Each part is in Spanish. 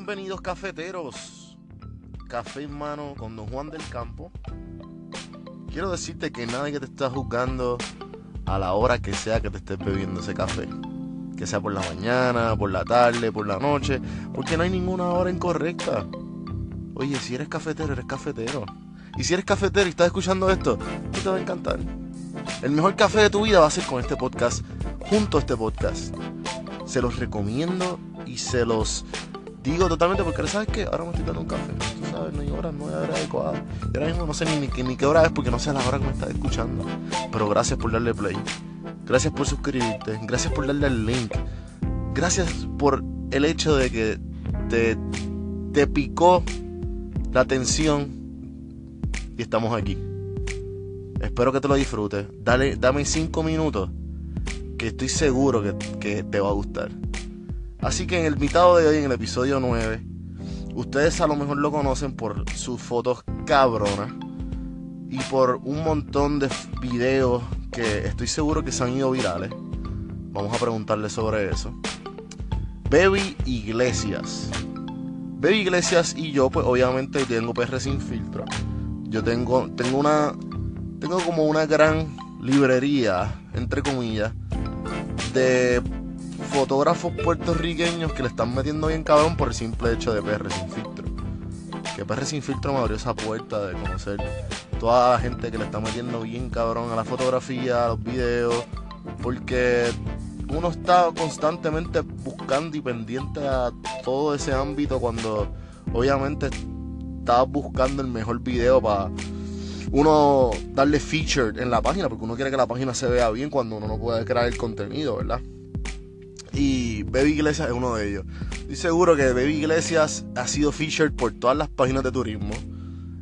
bienvenidos cafeteros, café en mano con Don Juan del Campo. Quiero decirte que nadie que te está juzgando a la hora que sea que te estés bebiendo ese café, que sea por la mañana, por la tarde, por la noche, porque no hay ninguna hora incorrecta. Oye, si eres cafetero, eres cafetero. Y si eres cafetero y estás escuchando esto, te va a encantar. El mejor café de tu vida va a ser con este podcast, junto a este podcast. Se los recomiendo y se los digo totalmente porque, ¿sabes qué? Ahora me estoy dando un café. Tú sabes, no hay hora, no hay hora adecuada. Y ahora mismo no sé ni qué hora es porque no sé a la hora que me estás escuchando. Pero gracias por darle play. Gracias por suscribirte. Gracias por darle al link. Gracias por el hecho de que te picó la atención y estamos aquí. Espero que te lo disfrutes. Dame 5 minutos que estoy seguro que te va a gustar. Así que en el invitado de hoy, en el episodio 9, ustedes a lo mejor lo conocen por sus fotos cabronas y por un montón de videos que estoy seguro que se han ido virales. Vamos a preguntarle sobre eso. Baby Iglesias. Baby Iglesias y yo, pues obviamente tengo PR Sin Filtro. Yo tengo como una gran librería, entre comillas, de fotógrafos puertorriqueños que le están metiendo bien cabrón por el simple hecho de PR Sin Filtro. Que PR Sin Filtro me abrió esa puerta de conocer toda la gente que le está metiendo bien cabrón a la fotografía, a los videos, porque uno está constantemente buscando y pendiente a todo ese ámbito cuando obviamente está buscando el mejor video para uno darle feature en la página, porque uno quiere que la página se vea bien cuando uno no puede crear el contenido, ¿verdad? Y Baby Iglesias es uno de ellos. Estoy seguro que Baby Iglesias ha sido featured por todas las páginas de turismo,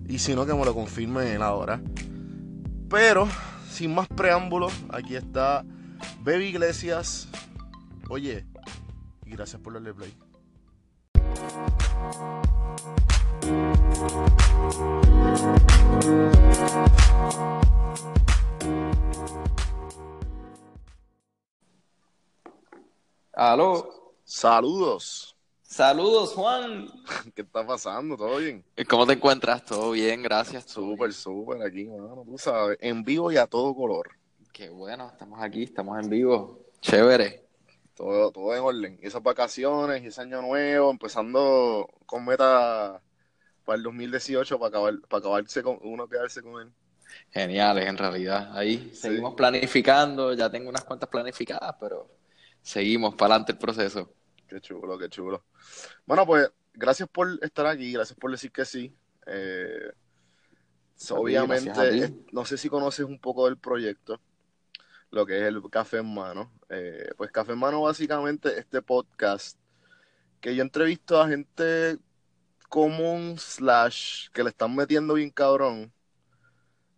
y si no, que me lo confirmen ahora. Pero sin más preámbulos, aquí está Baby Iglesias. Oye, y gracias por darle play. Aló. Saludos. Saludos, Juan. ¿Qué está pasando? ¿Todo bien? ¿Cómo te encuentras? Todo bien, gracias. Súper, súper aquí, mano, tú sabes. En vivo y a todo color. Qué bueno, estamos aquí, estamos en vivo. Chévere. Todo en orden. Y esas vacaciones, y ese año nuevo, empezando con meta para el 2018, para acabarse con uno, quedarse con él. Geniales, en realidad. Ahí sí. Seguimos planificando, ya tengo unas cuantas planificadas, pero seguimos para adelante el proceso. Qué chulo, qué chulo. Bueno, pues, gracias por estar aquí, gracias por decir que sí. Obviamente, no sé si conoces un poco del proyecto, lo que es el Café en Mano. Pues Café en Mano, básicamente, este podcast que yo entrevisto a gente común / que le están metiendo bien cabrón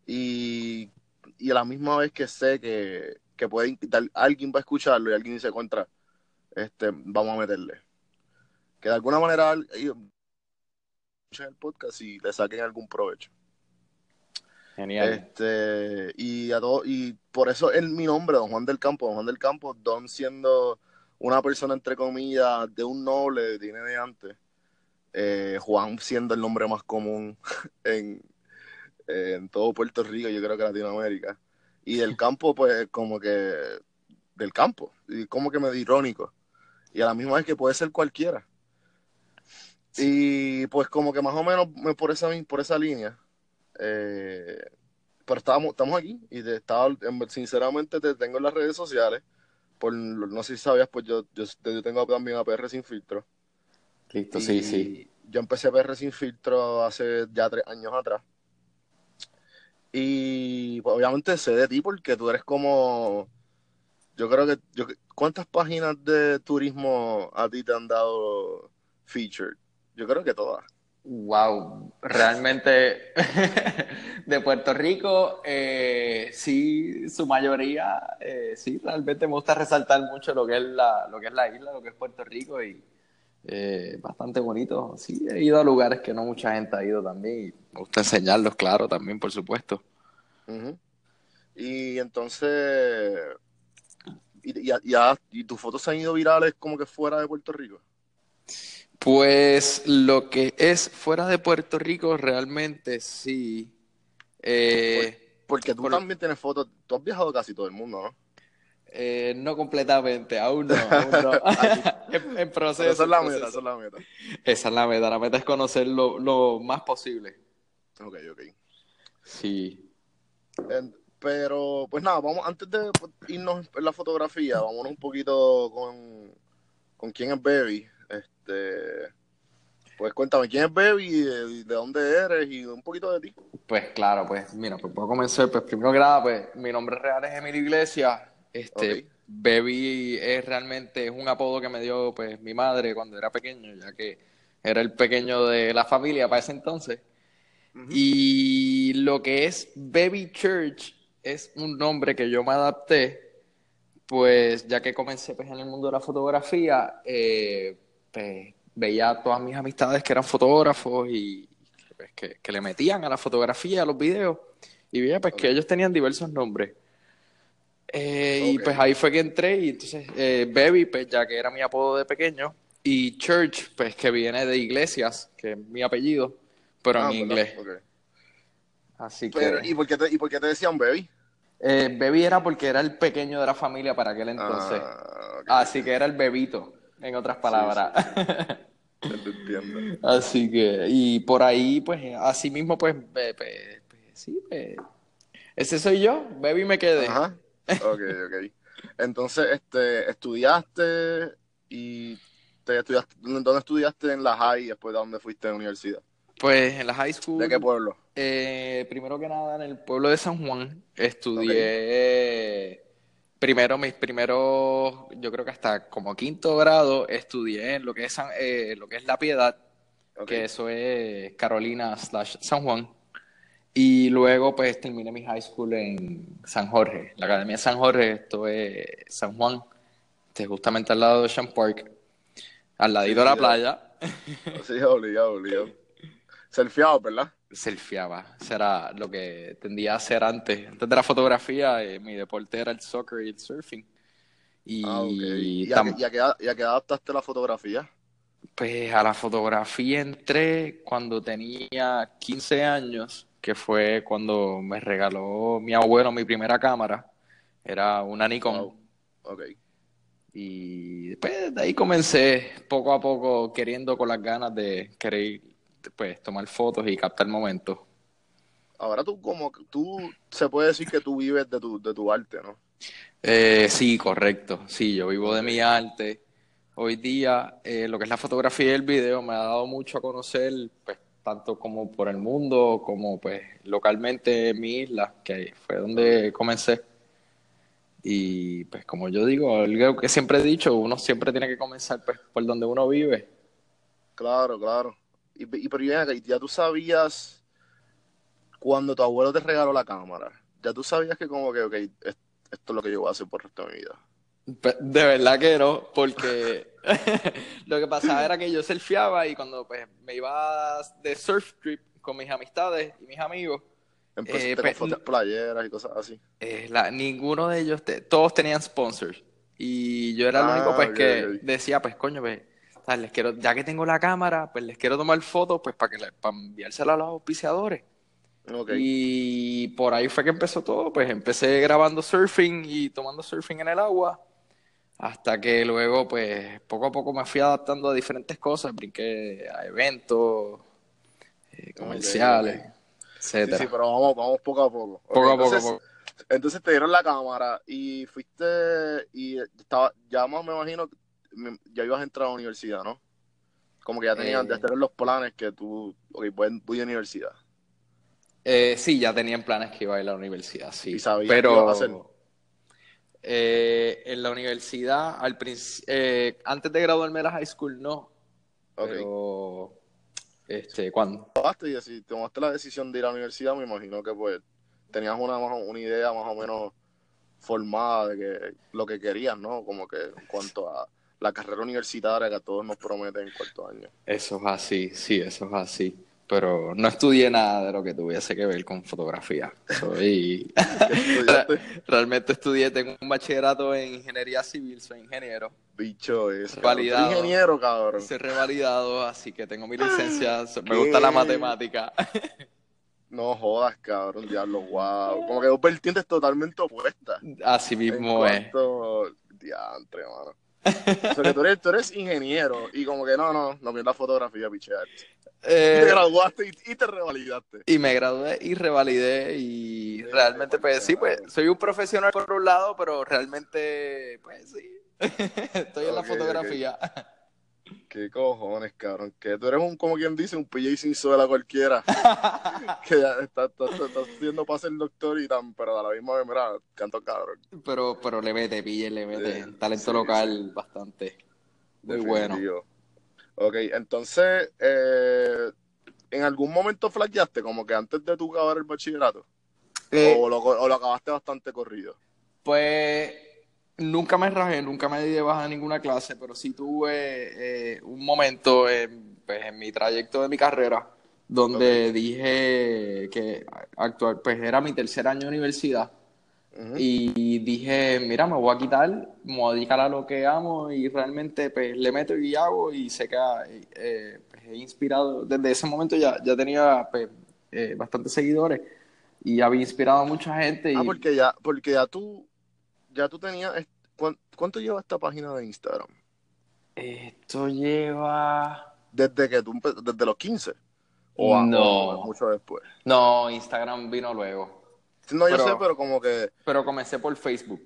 y a la misma vez que sé que puede, alguien va a escucharlo y alguien dice contra, vamos a meterle. Que de alguna manera escuchen el podcast y le saquen algún provecho. Genial. Y por eso es mi nombre, Don Juan del Campo. Don Juan del Campo, Don siendo una persona entre comillas de un noble, tiene de antes. Juan siendo el nombre más común en todo Puerto Rico, yo creo que Latinoamérica. Y del campo, pues, como que del campo, y como que medio irónico. Y a la misma vez que puede ser cualquiera. Y pues como que más o menos por esa línea. Pero estamos aquí y sinceramente te tengo en las redes sociales. No sé si sabías, pues yo tengo también a PR Sin Filtro. Listo, y sí. Yo empecé a PR Sin Filtro hace ya 3 años atrás. Y pues, obviamente sé de ti porque tú eres como... Yo creo que... ¿Cuántas páginas de turismo a ti te han dado featured? Yo creo que todas. Wow, realmente de Puerto Rico, sí, su mayoría, sí, realmente me gusta resaltar mucho lo que es la isla, lo que es Puerto Rico y... bastante bonito. Sí, he ido a lugares que no mucha gente ha ido también y me gusta enseñarlos, claro, también, por supuesto. Uh-huh. Y entonces y tus fotos se han ido virales como que fuera de Puerto Rico. Pues lo que es fuera de Puerto Rico realmente sí. Porque tú también tienes fotos, tú has viajado casi todo el mundo, ¿no? No completamente, aún no. en proceso. Esa es la meta, La meta es conocer lo más posible. Ok. Sí. Pero, pues nada, vamos, antes de irnos en la fotografía, vámonos un poquito con quién es Baby. Pues cuéntame, ¿quién es Baby? ¿De dónde eres? Y un poquito de ti. Pues claro, pues mira, pues puedo comenzar. Pues primero que nada, pues mi nombre real es Emilio Iglesias. Okay. Baby es un apodo que me dio pues mi madre cuando era pequeño, ya que era el pequeño de la familia para ese entonces. Uh-huh. Y lo que es Baby Church es un nombre que yo me adapté, pues ya que comencé pues, en el mundo de la fotografía, pues veía a todas mis amistades que eran fotógrafos y pues, que le metían a la fotografía, a los videos, y veía pues que ellos tenían diversos nombres. Y pues ahí fue que entré y entonces Baby, pues ya que era mi apodo de pequeño, y Church, pues que viene de Iglesias, que es mi apellido, pero en inglés. Okay. Así que... ¿Y por qué te decían Baby? Baby era porque era el pequeño de la familia para aquel entonces. Así que era el bebito, en otras palabras. Sí. Te entiendo. Así que, y por ahí, pues, así mismo, pues, ese soy yo, Baby me quedé. Ajá. Ok. Entonces, estudiaste y ¿dónde estudiaste en la high y después de dónde fuiste a la universidad? Pues en la high school. ¿De qué pueblo? Primero que nada, en el pueblo de San Juan estudié primero, yo creo que hasta como quinto grado estudié en lo que es La Piedad, que eso es Carolina/San Juan. Y luego, pues, terminé mi high school en San Jorge, la Academia de San Jorge, esto es San Juan, justamente al lado de Ocean Park, al ladito de la playa. Sí, obligado. Surfeado, ¿verdad? Surfeaba, eso era lo que tendía a hacer antes. Antes de la fotografía, mi deporte era el soccer y el surfing. ¿Y a qué adaptaste la fotografía? Pues a la fotografía entré cuando tenía 15 años. Que fue cuando me regaló mi abuelo mi primera cámara. Era una Nikon. Wow. Okay. Y después de ahí comencé poco a poco queriendo con las ganas de querer pues, tomar fotos y captar momentos. Ahora tú se puede decir que tú vives de tu arte, ¿no? Sí, correcto. Sí, yo vivo de mi arte. Hoy día lo que es la fotografía y el video me ha dado mucho a conocer, pues, tanto como por el mundo, como pues localmente en mi isla, que fue donde comencé. Y pues como yo digo, algo que siempre he dicho, uno siempre tiene que comenzar pues por donde uno vive. Claro. Y pero ya tú sabías, cuando tu abuelo te regaló la cámara, ya tú sabías que como que, esto es lo que yo voy a hacer por el resto de mi vida. De verdad que no, porque lo que pasaba era que yo surfeaba y cuando pues me iba de surf trip con mis amistades y mis amigos empecé a fotos playeras y cosas así. Ninguno de ellos, todos tenían sponsors y yo era el único pues que decía pues coño, pues, les quiero, ya que tengo la cámara, pues les quiero tomar fotos pues para enviársela a los auspiciadores. Okay. Y por ahí fue que empezó todo, pues empecé grabando surfing y tomando surfing en el agua. Hasta que luego, pues, poco a poco me fui adaptando a diferentes cosas. Brinqué a eventos, comerciales, etcétera. Sí, pero vamos poco a poco. Poco a poco. Entonces te dieron la cámara y fuiste... Y ya más me imagino, ya ibas a entrar a la universidad, ¿no? Como que ya tenían los planes que tú... Ok, voy a la universidad. Sí, ya tenían planes que iba a ir a la universidad, sí. ¿Y sabías qué iba a hacer? En la universidad, antes de graduarme de la high school, no. Okay. Pero, ¿cuándo? Y si tomaste la decisión de ir a la universidad, me imagino que pues tenías una idea más o menos formada de que lo que querías, ¿no? Como que en cuanto a la carrera universitaria que a todos nos prometen en cuarto año. Eso es así, sí, eso es así. pero no estudié nada de lo que tuviese que ver con fotografía. Soy... Realmente estudié, tengo un bachillerato en ingeniería civil, soy ingeniero. Bicho, es ingeniero, cabrón. Soy revalidado, así que tengo mi licencia, me gusta la matemática. No jodas, cabrón, diablo, wow. Como que dos vertientes totalmente opuestas. Así mismo en cuanto... Diantre, mano. O sea, que tú eres ingeniero y como que no miras la fotografía, pichearte. Y te graduaste y te revalidaste. Y me gradué y revalidé y realmente pues sí, pues soy un profesional por un lado, pero realmente pues sí, estoy en la fotografía. Okay. ¿Qué cojones, cabrón? Que tú eres un, como quien dice, un PJ sin suela cualquiera. Que ya estás haciendo para ser doctor y tan, pero a la misma vez, mira, canto cabrón. Pero le mete, PJ, le mete. Talento local, sí. Bastante. Muy definitivo. Bueno. Ok, entonces, ¿en algún momento flasheaste como que antes de tú acabar el bachillerato? ¿O lo acabaste bastante corrido? Pues... Nunca me rajé, nunca me di de baja a ninguna clase, pero sí tuve un momento pues, en mi trayecto de mi carrera donde dije que pues era mi tercer año de universidad y dije, mira, me voy a quitar, me voy a dedicar a lo que amo y realmente pues le meto y hago y sé que pues, he inspirado, desde ese momento ya tenía pues, bastantes seguidores y había inspirado a mucha gente. Ah, y... porque ya tú... Ya tú tenías... ¿Cuánto lleva esta página de Instagram? Esto lleva... ¿Desde los 15? ¿O mucho después? No, Instagram vino luego. No, yo sé, pero como que... Pero comencé por Facebook.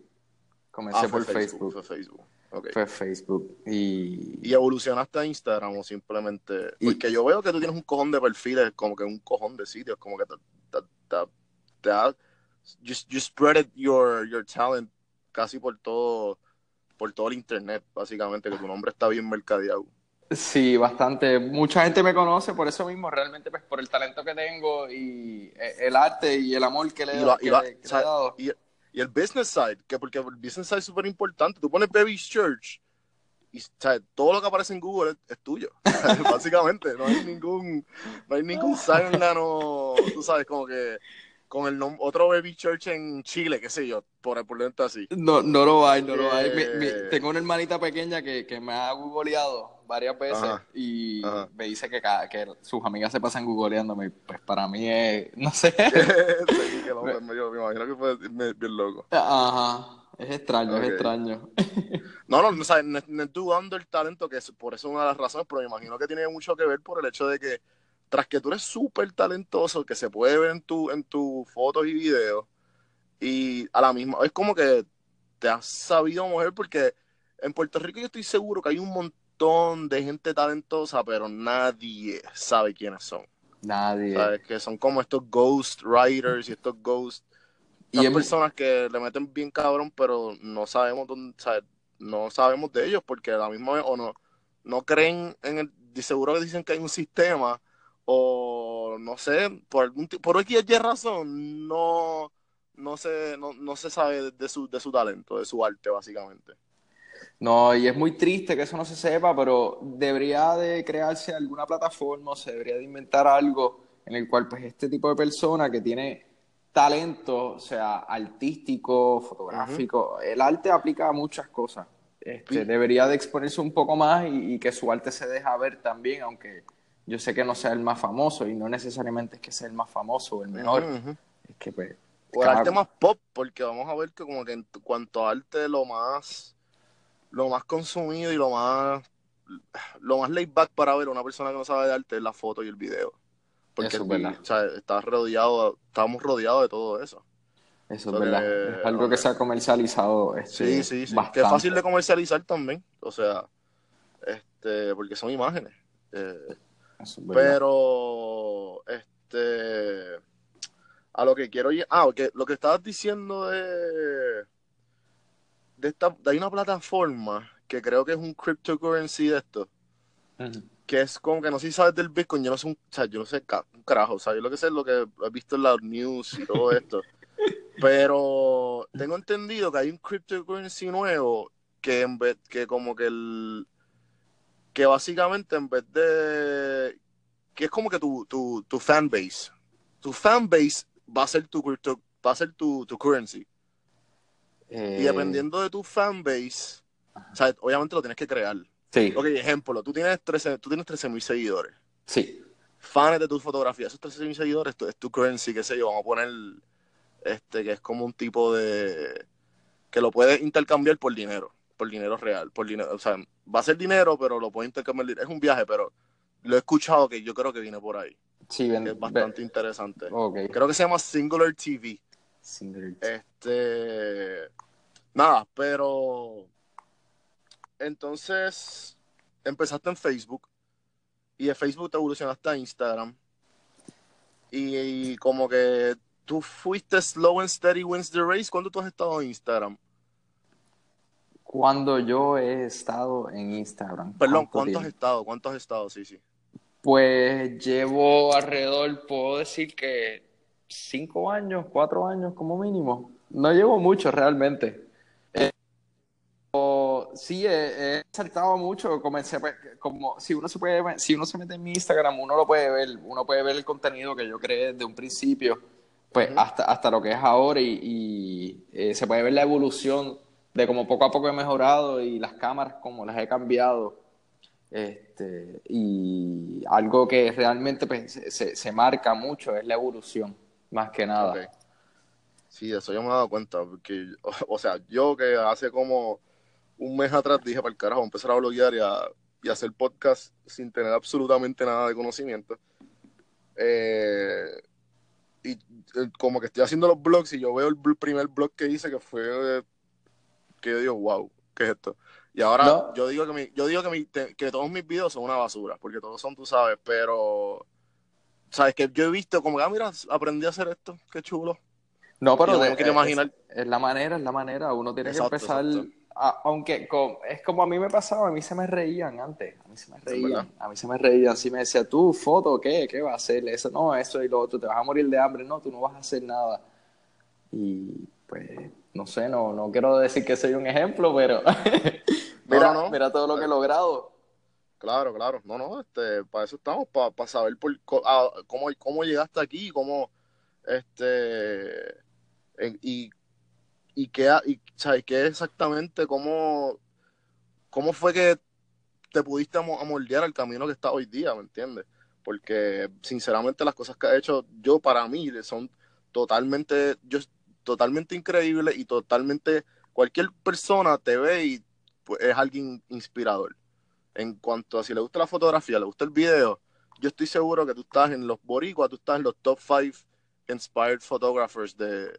Fue Facebook. Okay. Fue Facebook y... ¿Y evolucionaste a Instagram o simplemente...? Porque yo veo que tú tienes un cojón de perfiles, como que un cojón de sitios, como que te has... You spreaded your talent casi por todo el internet, básicamente, que tu nombre está bien mercadeado. Sí, bastante. Mucha gente me conoce por eso mismo, realmente, pues por el talento que tengo y el arte y el amor que le he dado. Y el business side, que porque el business side es súper importante. Tú pones Baby Church y todo lo que aparece en Google es tuyo, básicamente. No hay ningún sign nano, tú sabes, como que... Con el otro Baby Church en Chile, qué sé yo, por dentro así. No lo hay. Tengo una hermanita pequeña que me ha googleado varias veces y me dice que sus amigas se pasan googleándome. Pues para mí es, no sé. Sí, que loco, yo me imagino que fue bien loco. Ajá. Es extraño, okay. Es extraño. No, ¿sabes? No es dudando el talento, que es, por eso es una de las razones, pero me imagino que tiene mucho que ver por el hecho de que tras que tú eres súper talentoso, que se puede ver en tus fotos y videos, y a la misma es como que te has sabido mover, porque en Puerto Rico yo estoy seguro que hay un montón de gente talentosa, pero nadie sabe quiénes son. Nadie. ¿Sabes? Que son como estos ghost writers y estos ghost... Hay personas que le meten bien cabrón, pero no sabemos dónde, ¿sabes? No sabemos de ellos, porque a la misma vez o no creen en el... Seguro que dicen que hay un sistema... o no sé, por X razón no se sabe de su talento, de su arte, básicamente. No, y es muy triste que eso no se sepa, pero debería de crearse alguna plataforma, o se debería de inventar algo en el cual pues este tipo de persona que tiene talento, o sea, artístico, fotográfico, el arte aplica a muchas cosas. Debería de exponerse un poco más y que su arte se deja ver también, aunque yo sé que no sea el más famoso, y no necesariamente es que sea el más famoso o el menor. Es que, pues, o el arte más pop, porque vamos a ver que como que en cuanto a arte, lo más consumido y lo más laid back para ver a una persona que no sabe de arte es la foto y el video. Porque eso es verdad. O sea, estamos rodeados de todo eso. Eso es verdad. Que, es algo que se ha comercializado. Sí. Bastante. Que es fácil de comercializar también. O sea, porque son imágenes. Pero a lo que quiero ir, porque lo que estabas diciendo de hay una plataforma que creo que es un cryptocurrency de esto, que es como que no sé si sabes del Bitcoin, yo no sé un carajo, ¿sabes? Yo lo que sé es lo que he visto en las news y todo esto, pero tengo entendido que hay un cryptocurrency nuevo que básicamente en vez de que es como que tu fanbase. Tu fanbase va a ser tu currency. Y dependiendo de tu fanbase, o sea, obviamente lo tienes que crear. Sí. Ok, ejemplo, tú tienes 13.000 seguidores. Sí. Fans de tus fotografías, esos 13.000 seguidores es tu currency, qué sé yo, vamos a poner que es como un tipo de... que lo puedes intercambiar por dinero real, por dinero, o sea, va a ser dinero, pero lo puedes intercambiar, es un viaje, pero lo he escuchado que yo creo que viene por ahí. Sí, es bastante interesante. Okay. Creo que se llama Singular TV. Singular TV. Nada, pero... Entonces, empezaste en Facebook, y de Facebook te evolucionaste a Instagram, y como que tú fuiste slow and steady wins the race. ¿Cuándo tú has estado en Instagram? Cuando yo he estado en Instagram. Perdón, ¿cuánto has estado? ¿Cuánto has estado? Sí, sí. Pues llevo alrededor, puedo decir que 5 años, 4 años como mínimo. No llevo mucho realmente. Sí, he saltado mucho. Comencé, como si uno se mete en mi Instagram, uno lo puede ver. Uno puede ver el contenido que yo creé desde un principio, pues uh-huh, hasta lo que es ahora, y se puede ver la evolución de cómo poco a poco he mejorado y las cámaras como las he cambiado. Y algo que realmente pues, se marca mucho es la evolución, más que nada. Okay. Sí, eso yo me he dado cuenta, porque, o sea, yo que hace como un mes atrás dije, para el carajo, voy a empezar a bloguear y hacer podcast sin tener absolutamente nada de conocimiento. Y como que estoy haciendo los blogs y yo veo el primer blog que hice, que fue que yo digo, wow, ¿qué es esto? Y ahora no, yo digo que todos mis videos son una basura, porque todos son, tú sabes, pero sabes que yo he visto como que, mira, aprendí a hacer esto, qué chulo. No, pero no quiero imaginar. Es la manera, uno tiene que empezar. Exacto. Aunque es como a mí me pasaba, a mí se me reían antes, a mí se me reían, sí, me decía, tú, foto, ¿qué vas a hacer? Eso no, eso y lo otro, te vas a morir de hambre, no, tú no vas a hacer nada. Y pues, no sé, no quiero decir que soy un ejemplo, pero mira todo lo que he logrado. Claro, para eso estamos, para saber cómo llegaste aquí, cómo, ¿Y qué exactamente, cómo fue que te pudiste amoldear al camino que está hoy día, ¿me entiendes? Porque, sinceramente, las cosas que has hecho, yo, para mí, son totalmente increíbles, y totalmente, cualquier persona te ve y pues, es alguien inspirador. En cuanto a si le gusta la fotografía, le gusta el video, yo estoy seguro que tú estás en los boricuas, tú estás en los top 5 inspired photographers de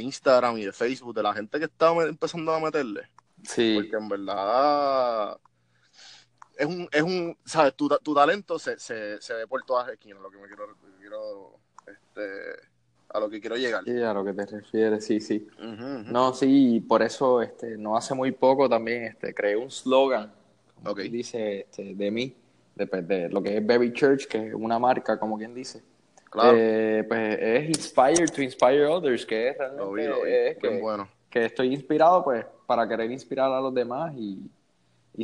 Instagram y de Facebook, de la gente que está empezando a meterle. Sí. Porque en verdad es un sabes, tu talento se ve por todas las esquinas, a lo que quiero llegar. Sí, a lo que te refieres, sí. Uh-huh. No, sí, por eso no hace muy poco también creé un slogan. Okay. Dice de mí, de lo que es Baby Church, que es una marca, como quien dice. Claro. Pues es inspired to inspire others, que es realmente que estoy inspirado pues para querer inspirar a los demás, y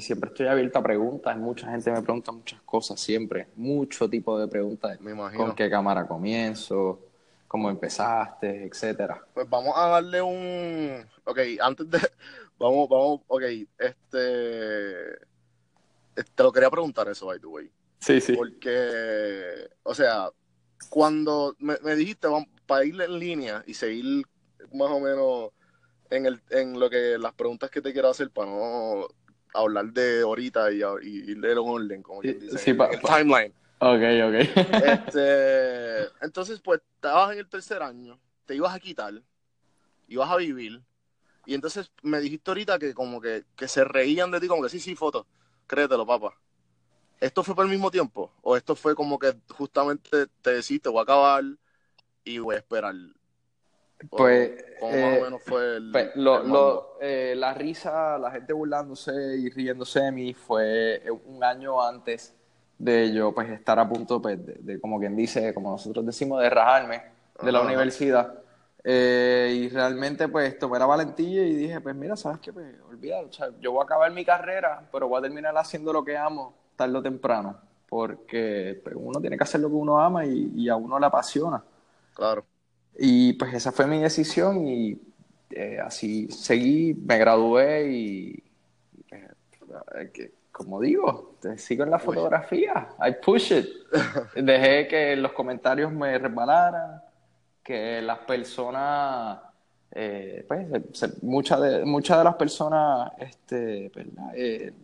siempre estoy abierto a preguntas. Mucha gente me pregunta muchas cosas siempre, mucho tipo de preguntas. Me imagino. ¿Con qué cámara comienzo? ¿Cómo empezaste? Etcétera. Pues vamos a darle un... Okay, antes de... Vamos, okay, te lo quería preguntar eso, by the way. Sí. Porque, o sea... Cuando me dijiste, vamos, para ir en línea y seguir más o menos en lo que las preguntas que te quiero hacer, para no hablar de ahorita y leer en orden, como yo dice, sí, timeline. Okay. Entonces, pues, estabas en el tercer año, te ibas a quitar, ibas a vivir, y entonces me dijiste ahorita que como que se reían de ti, como que sí, fotos, créetelo, papá. ¿Esto fue por el mismo tiempo? ¿O esto fue como que justamente te decís, te voy a acabar y voy a esperar? Pues, ¿cómo más o menos fue el...? Pues, la risa, la gente burlándose y riéndose de mí fue un año antes de yo pues estar a punto pues, de como quien dice, como nosotros decimos, de rajarme de la universidad. Y realmente pues tomé la valentía y dije, pues mira, ¿sabes qué? Pues olvídalo, yo voy a acabar mi carrera, pero voy a terminar haciendo lo que amo, tarde o temprano. porque pues, uno tiene que hacer lo que uno ama y a uno le apasiona. Claro. Y pues esa fue mi decisión y así seguí, me gradué y como digo, sigo en la fotografía. I push it. Dejé que los comentarios me resbalaran, que las personas, pues muchas de las personas,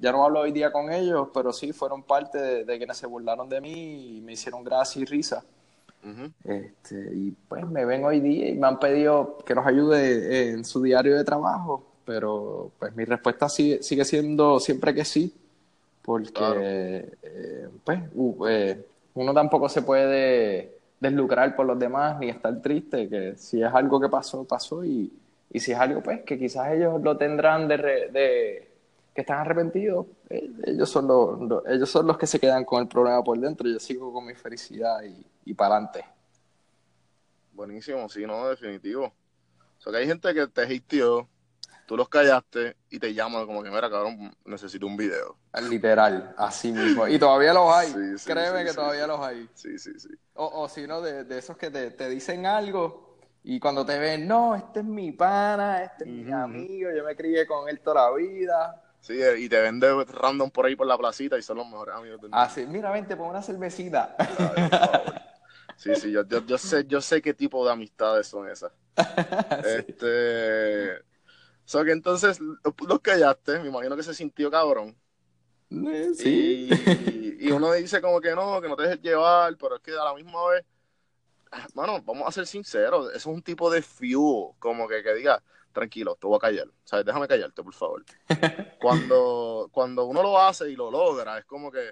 ya no hablo hoy día con ellos, pero sí fueron parte de quienes se burlaron de mí y me hicieron gracia y risa. Uh-huh. Y pues me ven hoy día y me han pedido que los ayude en su diario de trabajo, pero pues mi respuesta sigue siendo siempre que sí, porque claro. Uno tampoco se puede deslucrar por los demás ni estar triste, que si es algo que pasó, pasó, y si es algo pues que quizás ellos lo tendrán de que están arrepentidos, ellos son los que se quedan con el problema por dentro. Yo sigo con mi felicidad y para adelante. Buenísimo, sí, no, definitivo. O sea, que hay gente que te hateó, tú los callaste y te llaman como que, mira, cabrón, necesito un video. Literal, así mismo. Y todavía los hay, sí, sí, créeme, sí, que sí, todavía sí. Los hay. Sí, sí, sí. O si no, de esos que te dicen algo y cuando te ven, no, este es mi pana, este es mi amigo, yo me crié con él toda la vida. Sí, y te vende random por ahí por la placita y son los mejores amigos del mundo. Ah, sí, mira, vente, pon una cervecita. Ay, por favor. Sí, sí, yo sé qué tipo de amistades son esas. Sí. So que entonces los callaste, me imagino que se sintió cabrón. Sí. Y uno dice como que no te dejes llevar, pero es que a la misma vez, mano, vamos a ser sinceros, eso es un tipo de fuel, como que diga, tranquilo, te voy a callar, ¿sabes? Déjame callarte, por favor. Cuando uno lo hace y lo logra, es como que,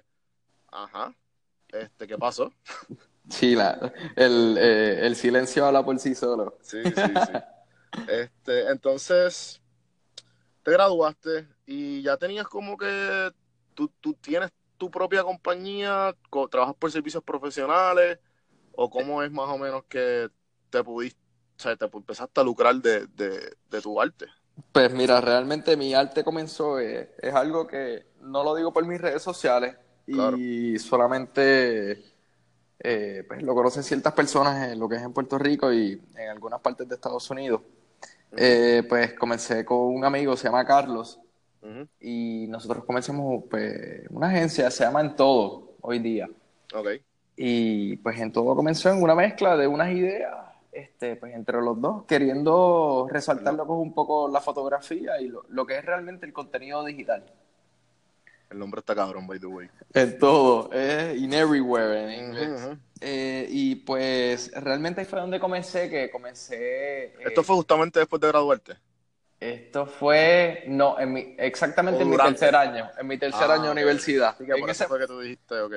ajá, ¿qué pasó? Sí, el silencio habla por sí solo. Sí, sí, sí. Entonces, te graduaste y ya tenías como que, tú tienes tu propia compañía, trabajas por servicios profesionales, o cómo es más o menos que te pudiste, o sea, te empezaste a lucrar de tu arte. Pues mira, realmente mi arte comenzó, es algo que no lo digo por mis redes sociales, claro. Y solamente pues lo conocen ciertas personas en lo que es en Puerto Rico y en algunas partes de Estados Unidos. Uh-huh. Pues comencé con un amigo, se llama Carlos, uh-huh. Y nosotros comenzamos pues, una agencia, se llama En Todo, hoy día. Okay. Y pues En Todo comenzó en una mezcla de unas ideas, pues entre los dos, queriendo resaltar pues, un poco la fotografía y lo que es realmente el contenido digital. El nombre está cabrón, by the way. En todo, in everywhere en inglés. Uh-huh. Y pues realmente ahí fue donde comencé... ¿Esto fue justamente después de graduarte? Esto fue, no, exactamente en mi tercer año, de universidad. Sí, que por eso fue que tú dijiste, ok,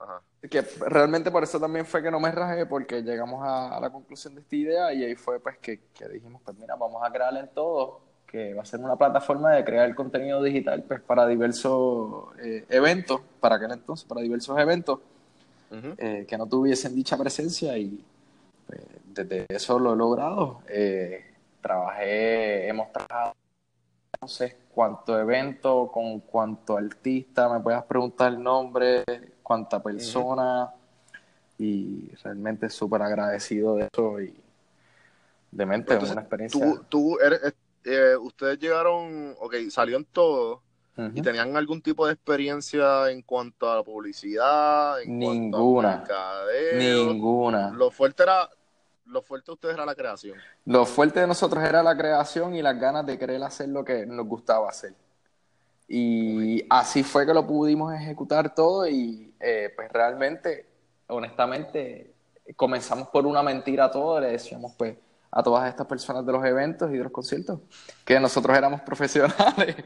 ajá. Que realmente por eso también fue que no me rajé, porque llegamos a la conclusión de esta idea y ahí fue pues que dijimos, pues mira, vamos a crear En Todo, que va a ser una plataforma de crear contenido digital pues para diversos eventos, para aquel entonces, para diversos eventos uh-huh. Que no tuviesen dicha presencia y pues, desde eso lo he logrado. Hemos trabajado no sé cuánto evento, con cuánto artista, me puedas preguntar el nombre, cuánta persona, uh-huh. Y realmente súper agradecido de eso y de mente, entonces, una experiencia. Tú eres, ustedes llegaron, okay, salió En Todo, uh-huh. Y tenían algún tipo de experiencia en cuanto a la publicidad, cuanto a mercadeo. Ninguna. Lo fuerte de ustedes era la creación. Lo fuerte de nosotros era la creación y las ganas de querer hacer lo que nos gustaba hacer. Y así fue que lo pudimos ejecutar todo y pues realmente, honestamente, comenzamos por una mentira todo. Le decíamos pues a todas estas personas de los eventos y de los conciertos que nosotros éramos profesionales.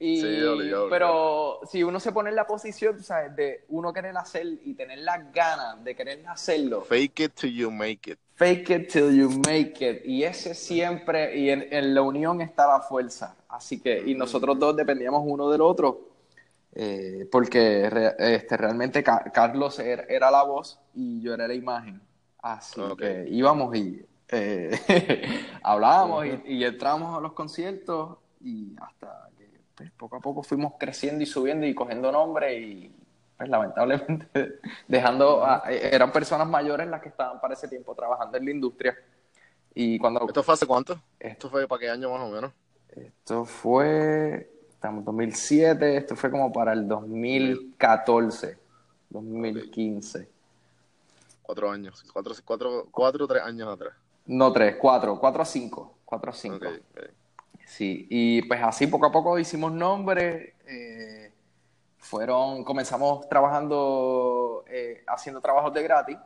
Y, sí, obligado. Pero si uno se pone en la posición, ¿sabes? De uno querer hacer y tener las ganas de querer hacerlo. Fake it till you make it. Fake it till you make it. Y ese siempre, y en la unión está la fuerza. Así que, y nosotros dos dependíamos uno del otro, porque realmente Carlos era la voz y yo era la imagen. Así okay. Que íbamos y hablábamos uh-huh. y entrábamos a los conciertos y hasta que pues, poco a poco fuimos creciendo y subiendo y cogiendo nombre y pues lamentablemente dejando a, eran personas mayores las que estaban para ese tiempo trabajando en la industria. Y cuando ¿esto fue hace cuánto? ¿Esto fue para qué año más o menos? Esto fue, estamos en 2007, esto fue como para el 2014, 2015. Okay. 4 años, 4 o 3 años atrás. No 3, 4 a 5. Okay, okay. Sí, y pues así poco a poco hicimos nombre, comenzamos trabajando, haciendo trabajos de gratis,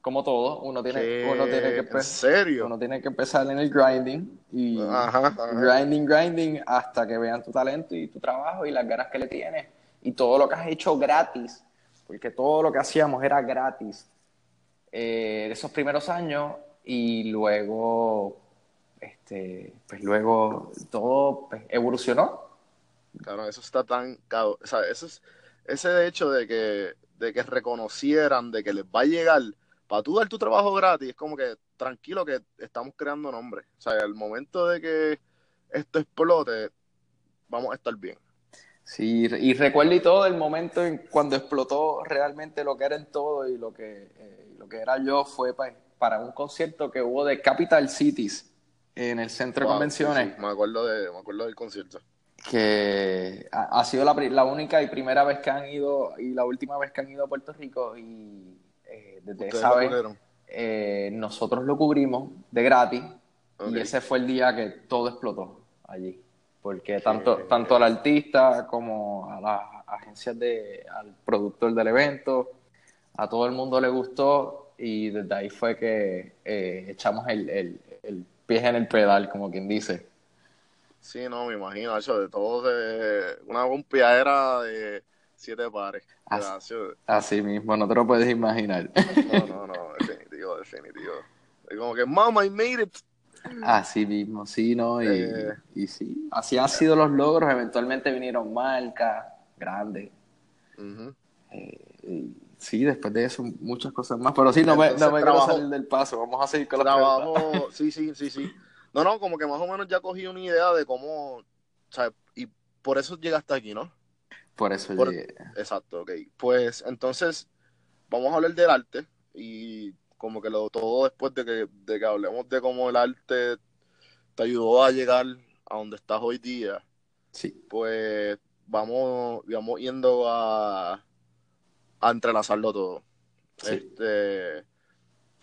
como todo, uno tiene que empezar en el grinding, y grinding, hasta que vean tu talento y tu trabajo y las ganas que le tienes, y todo lo que has hecho gratis, porque todo lo que hacíamos era gratis, esos primeros años, y luego, pues luego todo pues, evolucionó. Claro, eso está tan, claro, o sea, eso es, ese hecho de que reconocieran, de que les va a llegar, para tú dar tu trabajo gratis, es como que tranquilo que estamos creando nombres. O sea, al momento de que esto explote, vamos a estar bien. Sí, y recuerdo y todo el momento en cuando explotó realmente lo que era En Todo y lo que era yo fue para un concierto que hubo de Capital Cities en el centro de convenciones. Sí, sí. Me acuerdo del concierto. Que ha sido la única y primera vez que han ido y la última vez que han ido a Puerto Rico y... desde esa vez nosotros lo cubrimos de gratis, okay. Y ese fue el día que todo explotó allí, porque tanto al artista como a las agencias, al productor del evento, a todo el mundo le gustó, y desde ahí fue que echamos el pie en el pedal, como quien dice. Sí, no, me imagino, hecho de todo, una bombeadera de 7 pares. Así mismo, no te lo puedes imaginar. No, definitivo. Como que, mama, I made it. Así mismo, sí, ¿no? Y sí, así han sido los logros. Eventualmente vinieron marcas grandes. Uh-huh. Sí, después de eso, muchas cosas más. Pero sí, no me quiero salir del paso. Vamos a seguir con la pregunta. Sí. No, como que más o menos ya cogí una idea de cómo... O sea, y por eso llegaste aquí, ¿no? Por eso llegué. Exacto, ok. Pues entonces vamos a hablar del arte y como que todo después de que hablemos de cómo el arte te ayudó a llegar a donde estás hoy día. Sí. Pues vamos yendo a entrelazarlo todo. Sí.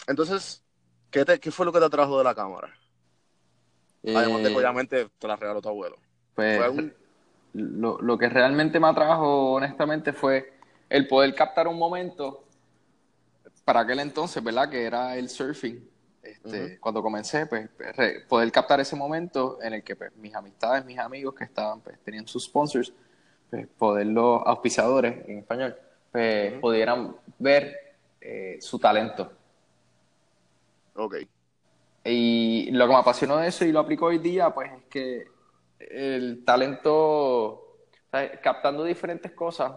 Entonces, ¿qué fue lo que te atrajo de la cámara? Además de que obviamente te la regaló tu abuelo. Pues... Lo que realmente me atrajo, honestamente, fue el poder captar un momento para aquel entonces, ¿verdad? Que era el surfing. Uh-huh. Cuando comencé, pues, poder captar ese momento en el que pues, mis amistades, mis amigos que estaban, pues, tenían sus sponsors, pues, los auspiciadores en español, pues, uh-huh, pudieran ver su talento. Ok. Y lo que me apasionó de eso y lo aplico hoy día, pues, es que el talento, ¿sabes? Captando diferentes cosas,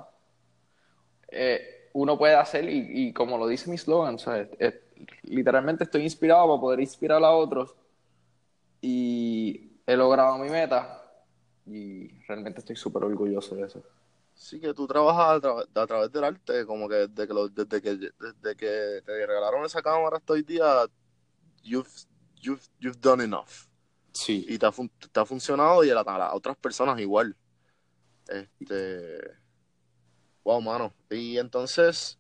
uno puede hacer, y como lo dice mi slogan, ¿sabes? Literalmente estoy inspirado para poder inspirar a otros, y he logrado mi meta, y realmente estoy súper orgulloso de eso. Sí, que tú trabajas a través del arte, como que desde que te regalaron esa cámara hasta hoy día, you've done enough. Sí. Y te ha funcionado y a otras personas igual. Wow, mano. Y entonces,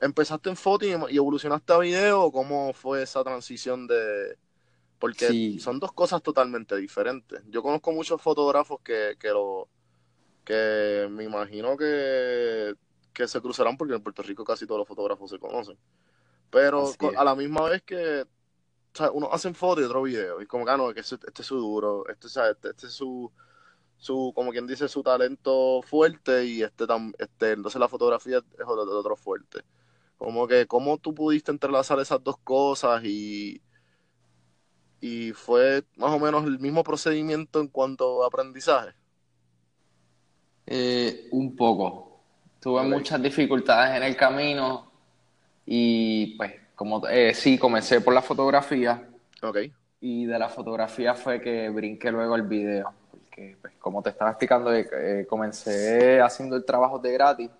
¿empezaste en foto y evolucionaste a video? ¿Cómo fue esa transición de...? Porque sí, son dos cosas totalmente diferentes. Yo conozco muchos fotógrafos que me imagino que se cruzarán, porque en Puerto Rico casi todos los fotógrafos se conocen. Pero a la misma vez que... O sea, uno hace foto y otro video, y como que no, este es su duro, este es su como quien dice, su talento fuerte, y entonces la fotografía es otro fuerte. Como que, ¿cómo tú pudiste entrelazar esas dos cosas? Y fue más o menos el mismo procedimiento en cuanto a aprendizaje. Un poco. Tuve muchas dificultades en el camino, y pues... sí, comencé por la fotografía. Okay. Y de la fotografía fue que brinqué luego al video. que pues, como te estaba explicando, comencé haciendo el trabajo de gratis.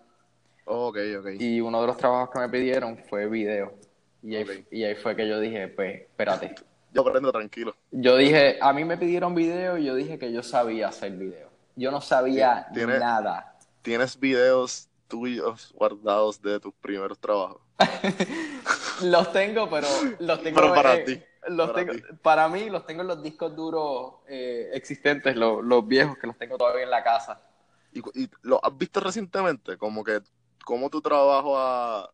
Oh, okay. Y uno de los trabajos que me pidieron fue video. Y ahí fue que yo dije, pues, espérate. Yo aprendo tranquilo. Yo dije, a mí me pidieron video y yo dije que yo sabía hacer video. Yo no sabía nada. ¿Tienes videos tuyos guardados de tus primeros trabajos? Los tengo, pero los tengo... Pero para ti. Para mí los tengo en los discos duros existentes, los viejos que los tengo todavía en la casa. ¿Y lo has visto recientemente? Como que, ¿cómo tu trabajo a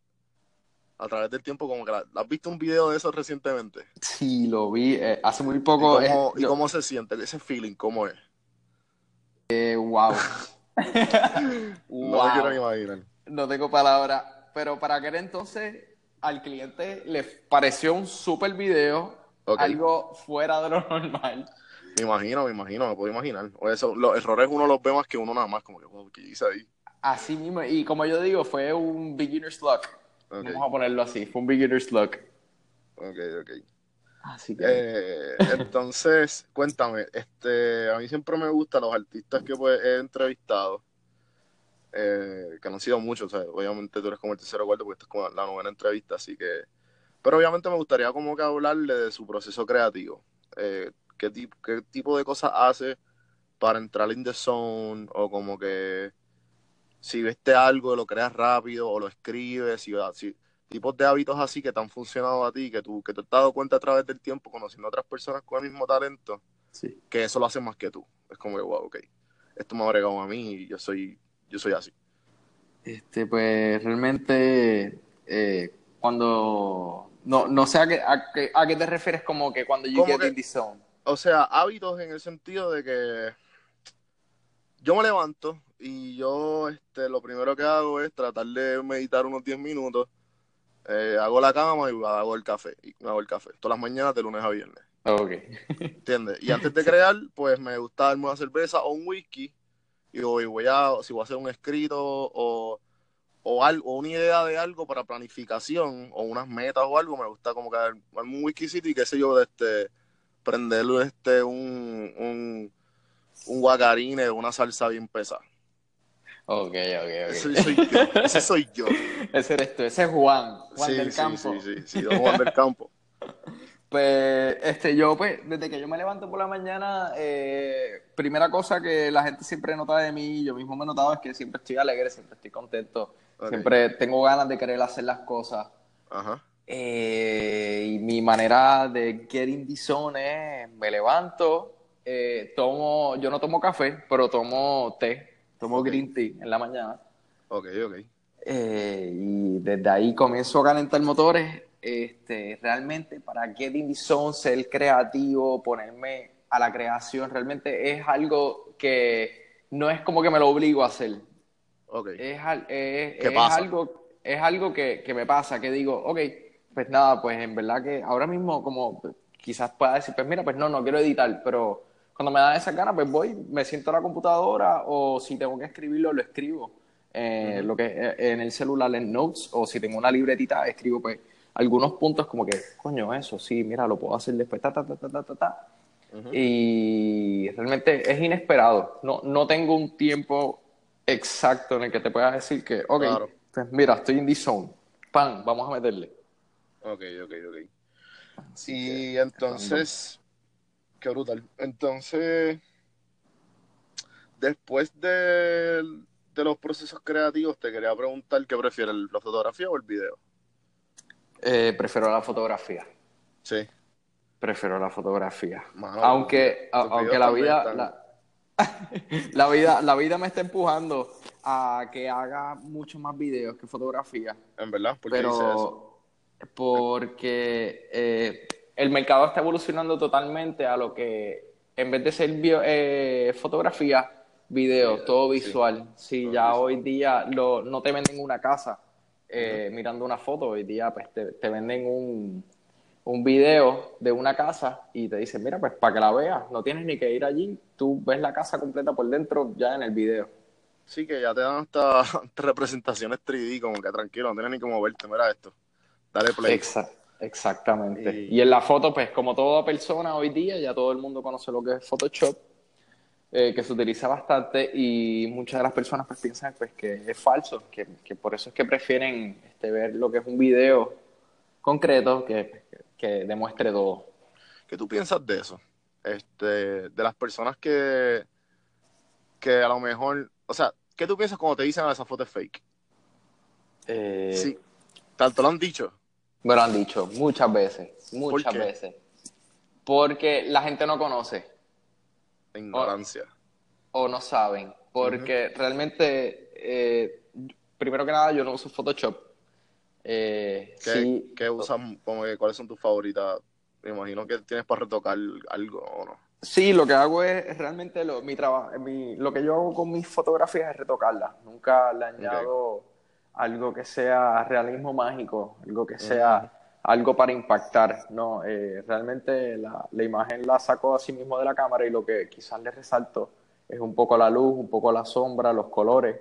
través del tiempo? Como que ¿has visto un video de eso recientemente? Sí, lo vi hace muy poco. ¿Y cómo, cómo se siente? ¿Ese feeling cómo es? Wow. No me quiero ni imaginar. No tengo palabras. Pero para aquel entonces al cliente le pareció un super video, algo fuera de lo normal. Me imagino, me puedo imaginar. O eso, los errores uno los ve más que uno nada más, como que, wow, ¿qué hice ahí? Así mismo, y como yo digo, fue un beginner's luck. Vamos a ponerlo así, fue un beginner's luck. Ok. Así que... entonces, cuéntame, a mí siempre me gustan los artistas que pues, he entrevistado, que no han sido muchos, ¿sabes? Obviamente tú eres como el tercero o cuarto, porque esta es como la novena entrevista, así que... Pero obviamente me gustaría como que hablarle de su proceso creativo. ¿Qué tipo de cosas hace para entrar in the zone? O como que si viste algo, lo creas rápido o lo escribes. Tipos de hábitos así que te han funcionado a ti, que tú te has dado cuenta a través del tiempo conociendo a otras personas con el mismo talento, sí, que eso lo hacen más que tú. Es como que, wow, esto me ha bregado a mí y yo soy así. Pues realmente cuando... No sé a qué te refieres como que cuando you get in the zone. O sea, hábitos en el sentido de que yo me levanto y yo lo primero que hago es tratar de meditar unos 10 minutos. Hago la cama y hago el café. Todas las mañanas de lunes a viernes. ¿Entiendes? Y antes de crear, pues me gusta darme una cerveza o un whisky. Y si voy a hacer un escrito o una idea de algo para planificación o unas metas o algo, me gusta como que darme un whiskycito y qué sé yo, prenderle un guacarine, una salsa bien pesada. Ok. Ese soy yo. Ese eres tú, ese es Juan del Campo. Sí, Don Juan del Campo. Pues, yo, pues, desde que yo me levanto por la mañana, primera cosa que la gente siempre nota de mí, yo mismo me he notado, es que siempre estoy alegre, siempre estoy contento, siempre tengo ganas de querer hacer las cosas. Ajá. Y mi manera de get in the zone es, me levanto, yo no tomo café, pero tomo té, green tea en la mañana. Ok. Y desde ahí comienzo a calentar motores. Realmente para get in the zone, ser creativo, ponerme a la creación, realmente es algo que no es como que me lo obligo a hacer. Es algo que me pasa, que digo, pues nada, pues en verdad que ahora mismo como quizás pueda decir, pues mira, pues no quiero editar, pero cuando me da esa gana, pues voy, me siento a la computadora o si tengo que escribirlo, lo escribo. Lo que en el celular, en notes, o si tengo una libretita, escribo pues algunos puntos como que, coño, eso, sí, mira, lo puedo hacer después, ta. Y realmente es inesperado. No tengo un tiempo exacto en el que te puedas decir que, pues mira, estoy in the zone. ¡Pam! Vamos a meterle. Ok. Y entonces, qué brutal. Entonces, después de los procesos creativos, te quería preguntar, ¿qué prefieres, la fotografía o el video? Prefiero la fotografía. Sí. Prefiero la fotografía. Mano, aunque la vida... La vida me está empujando a que haga mucho más videos que fotografía. ¿En verdad? ¿Por qué dices eso? Porque el mercado está evolucionando totalmente a lo que... En vez de ser fotografía, video, todo visual. Sí, hoy día no te venden una casa mirando una foto. Hoy día pues te venden un video de una casa y te dicen, mira, pues para que la veas, no tienes ni que ir allí, tú ves la casa completa por dentro ya en el video. Sí, que ya te dan hasta representaciones 3D, como que tranquilo, no tienes ni que moverte, mira esto, dale play. Exactamente. Y en la foto, pues como toda persona hoy día, ya todo el mundo conoce lo que es Photoshop. que se utiliza bastante, y muchas de las personas pues piensan pues que es falso, que por eso es que prefieren ver lo que es un video concreto que demuestre todo. ¿Qué tú piensas de eso? De las personas que a lo mejor, o sea, ¿qué tú piensas cuando te dicen esa foto es fake? Sí, tanto lo han dicho. Me lo han dicho muchas veces, muchas veces. Porque la gente no conoce. Ignorancia. O no saben. Porque realmente, primero que nada, yo no uso Photoshop. ¿Qué usan? Como que, ¿cuáles son tus favoritas? Me imagino que tienes para retocar algo, ¿o no? Sí, lo que hago es realmente lo que yo hago con mis fotografías es retocarlas. Nunca le añado algo que sea realismo mágico, algo que sea algo para impactar. No, realmente la imagen la saco a sí mismo de la cámara, y lo que quizás le resalto es un poco la luz, un poco la sombra, los colores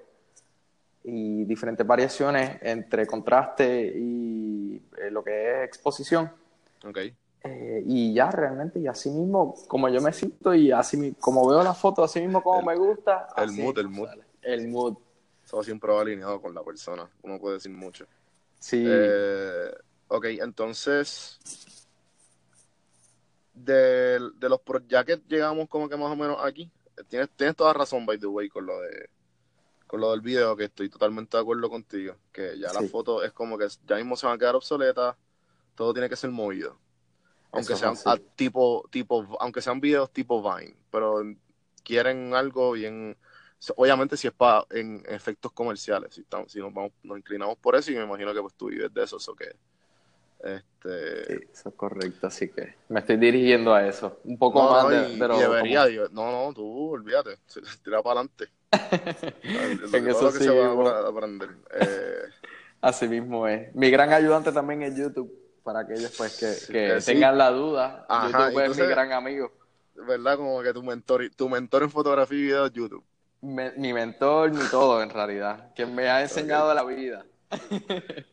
y diferentes variaciones entre contraste y lo que es exposición. Y ya realmente, y así mismo como yo me siento y así como veo la foto, así mismo como me gusta. El mood. Eso siempre va alineado con la persona. Uno puede decir mucho. Sí. Ok, entonces, de los ya que llegamos como que más o menos aquí, tienes toda razón, by the way, con lo del video, que estoy totalmente de acuerdo contigo, que ya la foto es como que ya mismo se van a quedar obsoletas, todo tiene que ser movido, aunque sean aunque sean videos tipo Vine, pero quieren algo bien. Obviamente si es para en efectos comerciales, si nos inclinamos por eso, y me imagino que pues tú vives de eso, ¿so qué? Sí, eso es correcto, así que me estoy dirigiendo a eso un poco más. No, tú olvídate, tira para adelante. Eso sí, que se va a aprender. Así mismo es. Mi gran ayudante también es YouTube, para aquellos pues que tengan la duda. YouTube entonces, es mi gran amigo, ¿verdad? Como que tu mentor en fotografía y video es YouTube. Mi mentor, mi todo en realidad, quien me ha enseñado la vida.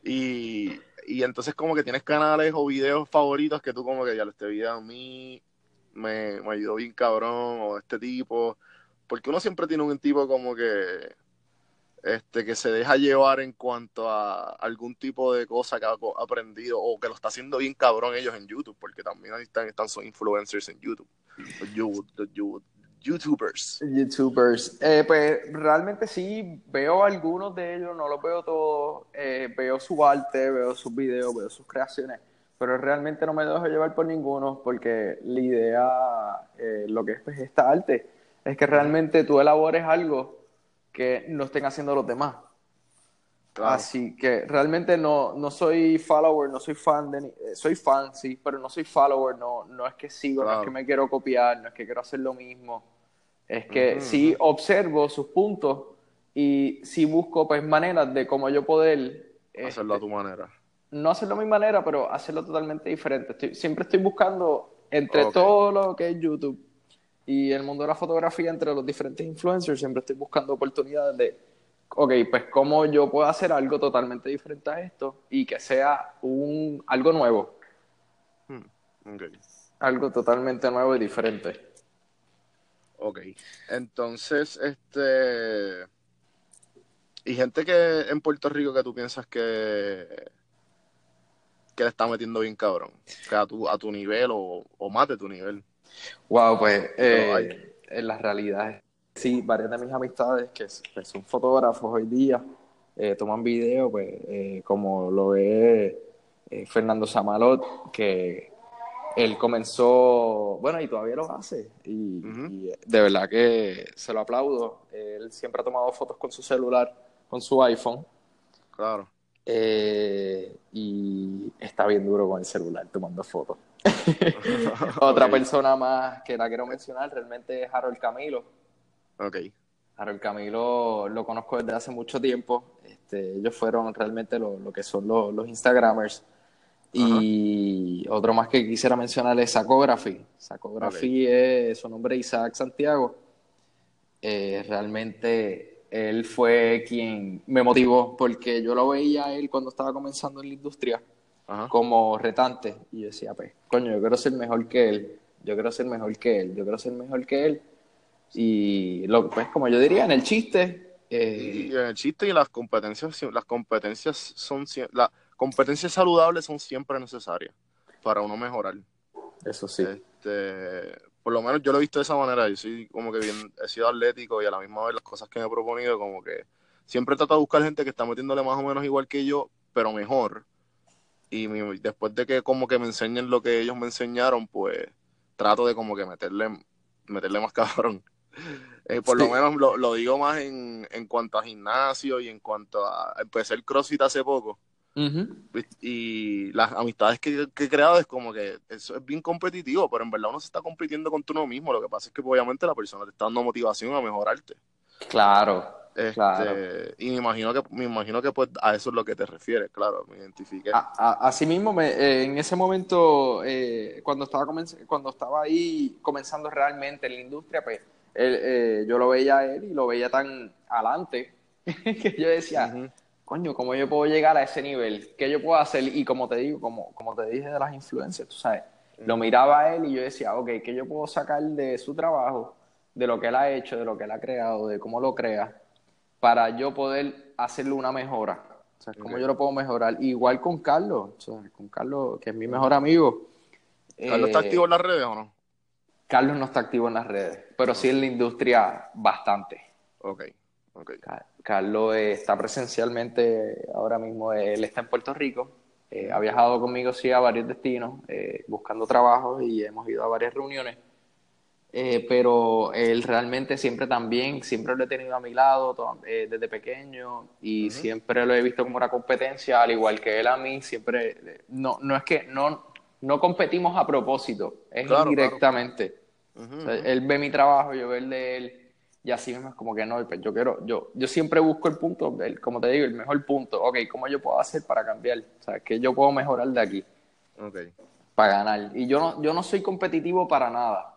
Y entonces como que tienes canales o videos favoritos que tú como que ya este video a mí me ayudó bien cabrón, o este tipo, porque uno siempre tiene un tipo como que que se deja llevar en cuanto a algún tipo de cosa que ha aprendido o que lo está haciendo bien cabrón ellos en YouTube, porque también ahí están son influencers en YouTube, los YouTubers. Pues realmente sí, veo algunos de ellos, no los veo todos. Veo su arte, veo sus videos, veo sus creaciones, pero realmente no me dejo llevar por ninguno, porque la idea, lo que es pues esta arte, es que realmente tú elabores algo que no estén haciendo los demás. Claro. Así que realmente no soy follower, no soy fan soy fan, sí, pero no soy follower, no es que sigo, no es que me quiero copiar, no es que quiero hacer lo mismo, es que sí observo sus puntos y sí busco pues maneras de cómo yo poder hacerlo a tu manera. No hacerlo a mi manera, pero hacerlo totalmente diferente. Siempre estoy buscando entre todo lo que es YouTube y el mundo de la fotografía, entre los diferentes influencers, siempre estoy buscando oportunidades de pues cómo yo puedo hacer algo totalmente diferente a esto y que sea algo nuevo. Algo totalmente nuevo y diferente. Entonces, y gente que en Puerto Rico que tú piensas que le está metiendo bien cabrón, que a tu nivel o más de tu nivel. Wow, pues en las realidades. Sí, varias de mis amistades que son fotógrafos hoy día, toman video, pues, como lo es Fernando Samalot, que él comenzó, bueno, y todavía lo hace, y de verdad que se lo aplaudo. Él siempre ha tomado fotos con su celular, con su iPhone. Claro. Y está bien duro con el celular tomando fotos. Otra persona más que la quiero mencionar realmente es Harold Camilo. Harold Camilo lo conozco desde hace mucho tiempo. Ellos fueron realmente lo que son los Instagramers. Y otro más que quisiera mencionar es Sakografi. Sakografi es su nombre, Isaac Santiago. Realmente él fue quien me motivó, porque yo lo veía a él cuando estaba comenzando en la industria como retante. Y yo decía, pues, coño, yo quiero ser mejor que él. Y pues como yo diría, en el chiste. Y en el chiste y las competencias saludables son siempre necesarias para uno mejorar. Eso sí. Por lo menos yo lo he visto de esa manera. Yo soy como que bien, he sido atlético y a la misma vez las cosas que me he proponido, como que siempre trato de buscar gente que está metiéndole más o menos igual que yo, pero mejor. Y después de que como que me enseñen lo que ellos me enseñaron, pues trato de como que meterle más cabrón. Por lo menos lo digo más en cuanto a gimnasio y en cuanto a... Empecé el CrossFit hace poco. Uh-huh. Y las amistades que he creado es como que eso es bien competitivo, pero en verdad uno se está compitiendo contra uno mismo. Lo que pasa es que obviamente la persona te está dando motivación a mejorarte. Claro, claro. Y me imagino que pues a eso es lo que te refieres, claro, me identifiqué. Así mismo, en ese momento, cuando estaba ahí comenzando realmente en la industria, pues yo lo veía a él y lo veía tan adelante que yo decía, uh-huh, coño, ¿cómo yo puedo llegar a ese nivel? ¿Qué yo puedo hacer? Y como te digo, como te dije de las influencias, tú sabes, uh-huh, lo miraba a él y yo decía, ok, ¿qué yo puedo sacar de su trabajo, de lo que él ha hecho, de lo que él ha creado, de cómo lo crea, para yo poder hacerle una mejora? O sea, cómo, okay, yo lo puedo mejorar. Igual con Carlos, o sea, con Carlos, que es mi mejor amigo. ¿Carlos está activo en las redes o no? Carlos no está activo en las redes, pero sí en la industria bastante. Ok. Carlos está presencialmente ahora mismo, él está en Puerto Rico, ha viajado conmigo sí a varios destinos, buscando trabajo, y hemos ido a varias reuniones, pero él realmente siempre lo he tenido a mi lado desde pequeño, y uh-huh, siempre lo he visto como una competencia, al igual que él a mí. Siempre, no es que no competimos a propósito, es claro, indirectamente. Claro. Uh-huh. O sea, él ve mi trabajo, yo veo el de él, y así mismo es como que no, pues yo siempre busco el punto, como te digo, el mejor punto. Ok, ¿cómo yo puedo hacer para cambiar? O sea, ¿qué yo puedo mejorar de aquí? Okay. Para ganar. Y yo no soy competitivo para nada.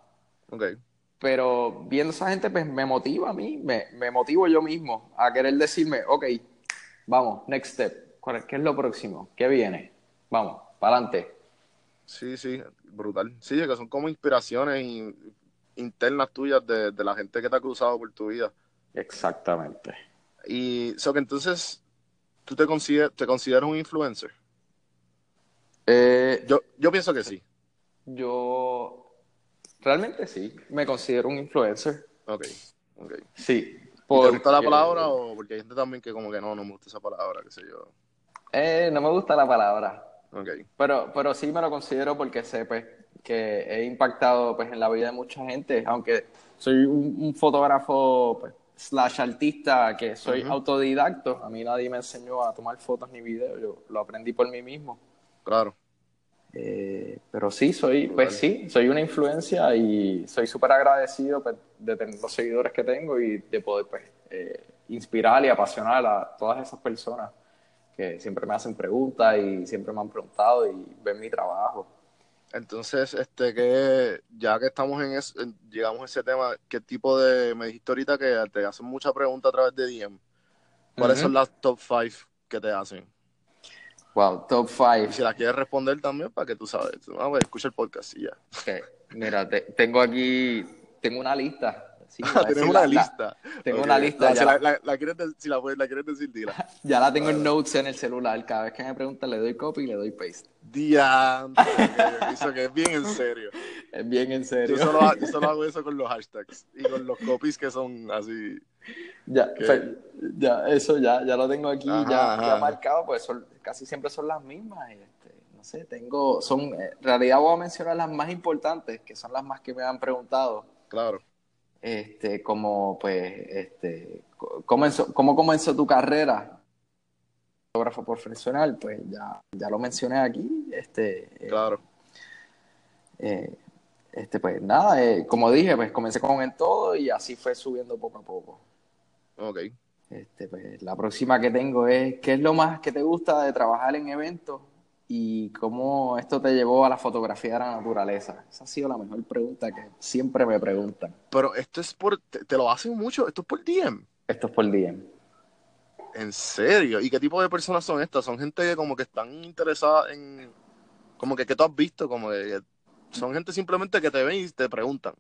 Okay. Pero viendo esa gente, pues me motiva a mí, me motivo yo mismo a querer decirme, ok, vamos, next step, ¿qué es lo próximo? ¿Qué viene? Vamos, para adelante. Sí, brutal. Sí, que son como inspiraciones internas tuyas de la gente que te ha cruzado por tu vida. Exactamente. Y so que entonces, ¿tú te consideras un influencer? Yo pienso que sí. Yo realmente sí, me considero un influencer. Ok. Sí. ¿Te gusta la palabra o porque hay gente también que como que no me gusta esa palabra, qué sé yo? No me gusta la palabra. Okay. Pero sí me lo considero porque sé pues que he impactado pues en la vida de mucha gente, aunque soy un fotógrafo pues, / artista, que soy uh-huh, autodidacto. A mí nadie me enseñó a tomar fotos ni videos, yo lo aprendí por mí mismo. Claro. Pero sí, soy una influencia y soy súper agradecido pues, de tener los seguidores que tengo y de poder pues, inspirar y apasionar a todas esas personas que siempre me hacen preguntas y siempre me han preguntado y ven mi trabajo. Entonces, que ya que estamos llegamos a ese tema, ¿qué tipo de, me dijiste ahorita que te hacen muchas preguntas a través de DM? ¿Cuáles uh-huh, son las top 5 que te hacen? Wow, top 5. Y si las quieres responder también, para que tú sabes. Ah, pues, escucha el podcast y ya. Okay. Mira, tengo una lista. Sí, ¿tienes una lista? Tengo okay, una lista. Si la quieres decir, dila. Ya la tengo en notes en el celular. Cada vez que me preguntan, le doy copy y le doy paste. Diantre, eso que es bien en serio. Es bien en serio. Yo solo hago eso con los hashtags y con los copies que son así. Ya, que... eso ya lo tengo aquí, ya marcado, pues casi siempre son las mismas. No sé, en realidad voy a mencionar las más importantes, que son las más que me han preguntado. Claro. ¿Cómo comenzó tu carrera? Fotógrafo profesional, pues ya lo mencioné aquí. Claro. Pues nada, como dije, pues comencé con En Todo y así fue subiendo poco a poco. Ok. Pues la próxima que tengo es, ¿qué es lo más que te gusta de trabajar en eventos? ¿Y cómo esto te llevó a la fotografía de la naturaleza? Esa ha sido la mejor pregunta que siempre me preguntan. Pero esto es ¿te lo hacen mucho? ¿Esto es por DM? Esto es por DM. ¿En serio? ¿Y qué tipo de personas son estas? ¿Son gente que como que están interesada en... como que tú has visto? Como que son gente simplemente que te ven y te preguntan.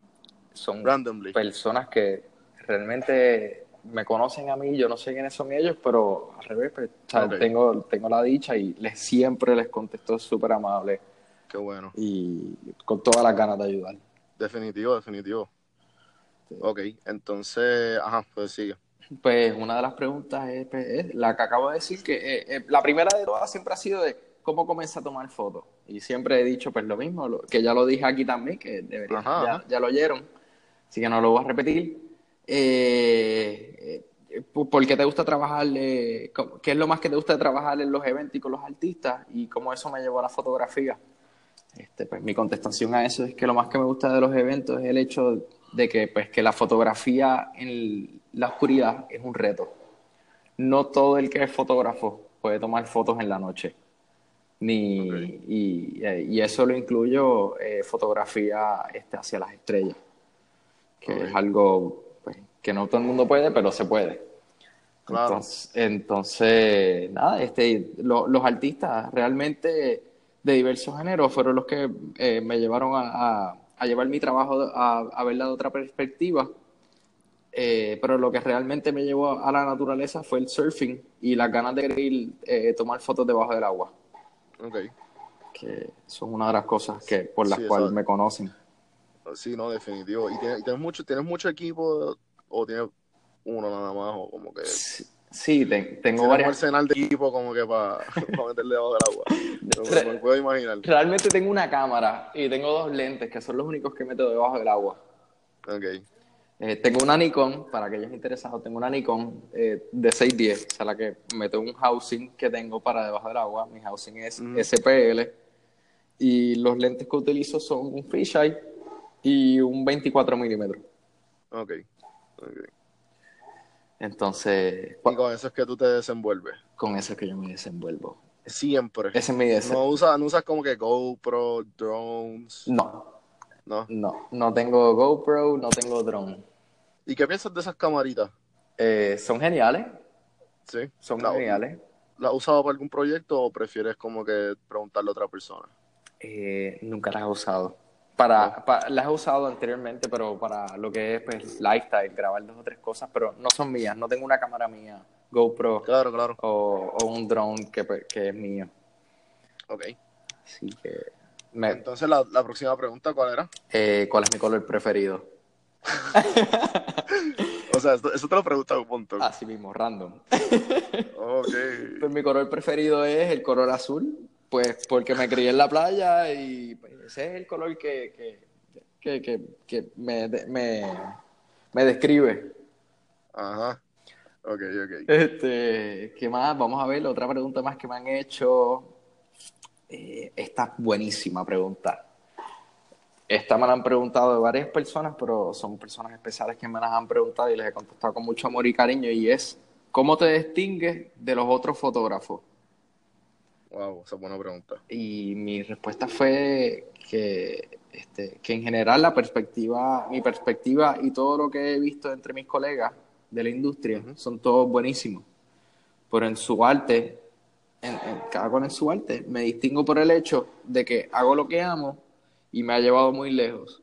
son randomly personas que realmente me conocen a mí, yo no sé quiénes son ellos, pero al revés, pues, okay, tengo la dicha y siempre les contesto súper amable. Qué bueno. Y con todas las ganas de ayudar. Definitivo, definitivo. Sí. Ok, entonces, ajá, pues sigue. Pues una de las preguntas es la que acabo de decir, que la primera de todas siempre ha sido de cómo comencé a tomar fotos. Y siempre he dicho pues lo mismo, que ya lo dije aquí también, que debería, ya lo oyeron, así que no lo voy a repetir. ¿Por qué te gusta trabajar? ¿Qué es lo más que te gusta trabajar en los eventos y con los artistas? ¿Y cómo eso me llevó a la fotografía? Pues mi contestación a eso es que lo más que me gusta de los eventos es el hecho de que, pues, que la fotografía en la oscuridad es un reto. No todo el que es fotógrafo puede tomar fotos en la noche. Ni, okay. y eso lo incluyo fotografía hacia las estrellas, que okay, es algo... que no todo el mundo puede, pero se puede. Claro. Entonces nada, los artistas realmente de diversos géneros fueron los que me llevaron a llevar mi trabajo a verla de otra perspectiva. Pero lo que realmente me llevó a la naturaleza fue el surfing y las ganas de querer tomar fotos debajo del agua. Okay. Que son una de las cosas que por las cuales me conocen. Sí, no, definitivo. Y tienes mucho equipo... ¿O tienes uno nada más? O como que... Sí, tengo varias... un arsenal de equipo como que para meterle debajo del agua. No me puedo imaginar. Realmente tengo una cámara y tengo dos lentes, que son los únicos que meto debajo del agua. Ok. Tengo una Nikon, para aquellos interesados, tengo una Nikon de 6.10, o sea, la que meto un housing que tengo para debajo del agua. Mi housing es SPL. Y los lentes que utilizo son un fisheye y un 24 milímetros. Ok. Okay. Entonces, ¿y con eso es que tú te desenvuelves? Con eso es que yo me desenvuelvo. Siempre. Ese es mi deseo. ¿No usas como que GoPro, drones? No tengo GoPro, no tengo drone. ¿Y qué piensas de esas camaritas? Son geniales. Sí. Son geniales. ¿Las has usado para algún proyecto o prefieres como que preguntarle a otra persona? Nunca las he usado. Las he usado anteriormente, pero para lo que es pues lifestyle, grabar dos o tres cosas, pero no son mías, no tengo una cámara mía, GoPro, claro. O un drone que es mío. Ok. Así que... Entonces la próxima pregunta, ¿cuál era? ¿Cuál es mi color preferido? O sea, eso te lo pregunta un montón. Así mismo, random. Ok. Pues mi color preferido es el color azul. Pues porque me crié en la playa y pues, ese es el color que me describe. Ajá. Ok. ¿Qué más? Vamos a ver, otra pregunta más que me han hecho. Esta buenísima pregunta. Esta me la han preguntado de varias personas, pero son personas especiales que me las han preguntado y les he contestado con mucho amor y cariño, y es, ¿cómo te distingues de los otros fotógrafos? Wow, esa es buena pregunta. Y mi respuesta fue que en general mi perspectiva y todo lo que he visto entre mis colegas de la industria son todos buenísimos. Pero en su arte, cada cual en su arte, me distingo por el hecho de que hago lo que amo y me ha llevado muy lejos.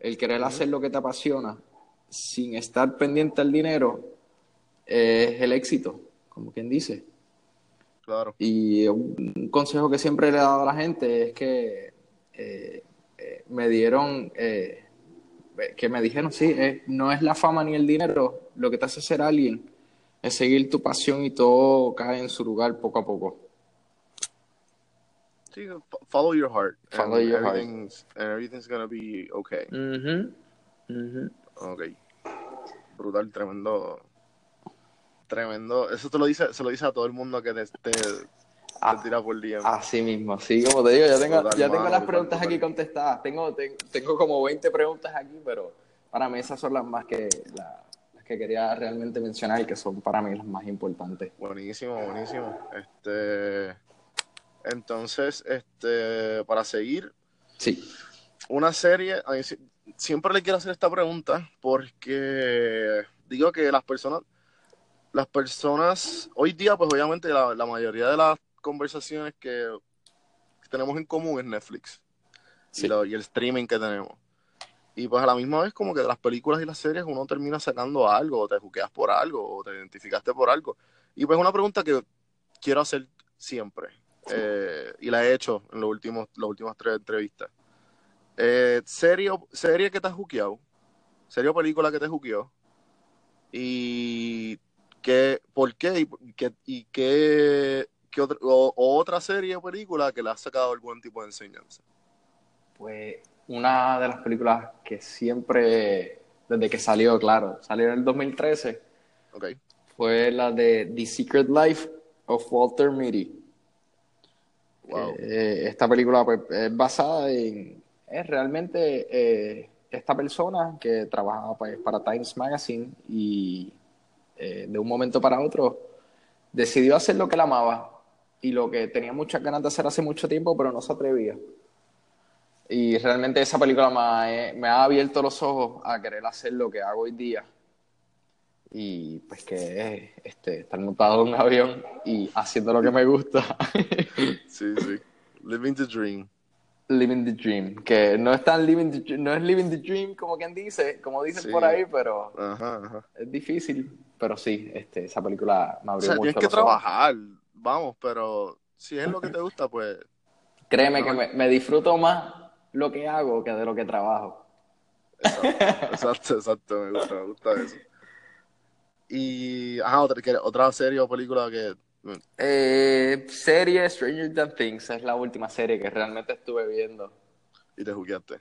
El querer hacer lo que te apasiona sin estar pendiente al dinero es el éxito, como quien dice. Claro. Y un consejo que siempre le he dado a la gente es que no es la fama ni el dinero lo que te hace ser alguien, es seguir tu pasión y todo cae en su lugar poco a poco. Sí, follow your heart. Follow your heart. And everything's gonna be okay. Okay. Brutal, tremendo. Tremendo, eso se lo dice a todo el mundo que te tira por día. Así mismo, sí, como te digo, ya tengo las preguntas aquí contestadas. Tengo como 20 preguntas aquí, pero para mí esas son las más que las que quería realmente mencionar y que son para mí las más importantes. Buenísimo. Entonces, para seguir. Sí. Una serie, siempre le quiero hacer esta pregunta porque digo que las personas, hoy día, pues obviamente la mayoría de las conversaciones que tenemos en común es Netflix y el streaming que tenemos. Y pues a la misma vez como que de las películas y las series uno termina sacando algo, o te juqueas por algo, o te identificaste por algo. Y pues es una pregunta que quiero hacer siempre, y la he hecho en las últimas 3 entrevistas. ¿Serie que te has juqueado? ¿Serie o película que te juqueó? ¿Y qué, por qué? ¿Y qué otro, o otra serie o película que le has sacado algún tipo de enseñanza? Pues una de las películas que siempre, desde que salió, claro, salió en el 2013, okay, fue la de The Secret Life of Walter Mitty. Wow. Esta película pues, es basada en realmente esta persona que trabajaba pues, para Times Magazine y de un momento para otro decidió hacer lo que él amaba y lo que tenía muchas ganas de hacer hace mucho tiempo pero no se atrevía. Y realmente esa película me ha abierto los ojos a querer hacer lo que hago hoy día. Y pues que estar montado en un avión y haciendo lo que me gusta. Sí, sí. Living the dream. Living the dream. Que no es tan no es living the dream como quien dice, como dicen sí, por ahí, pero es difícil. Pero sí, esa película me abrió mucho los ojos. O sea, tienes que trabajar, vamos, pero si es lo que te gusta, pues... Créeme que me disfruto más lo que hago que de lo que trabajo. Exacto, me gusta eso. Y, otra serie o película que... Serie Stranger Things es la última serie que realmente estuve viendo. Y te jugueaste.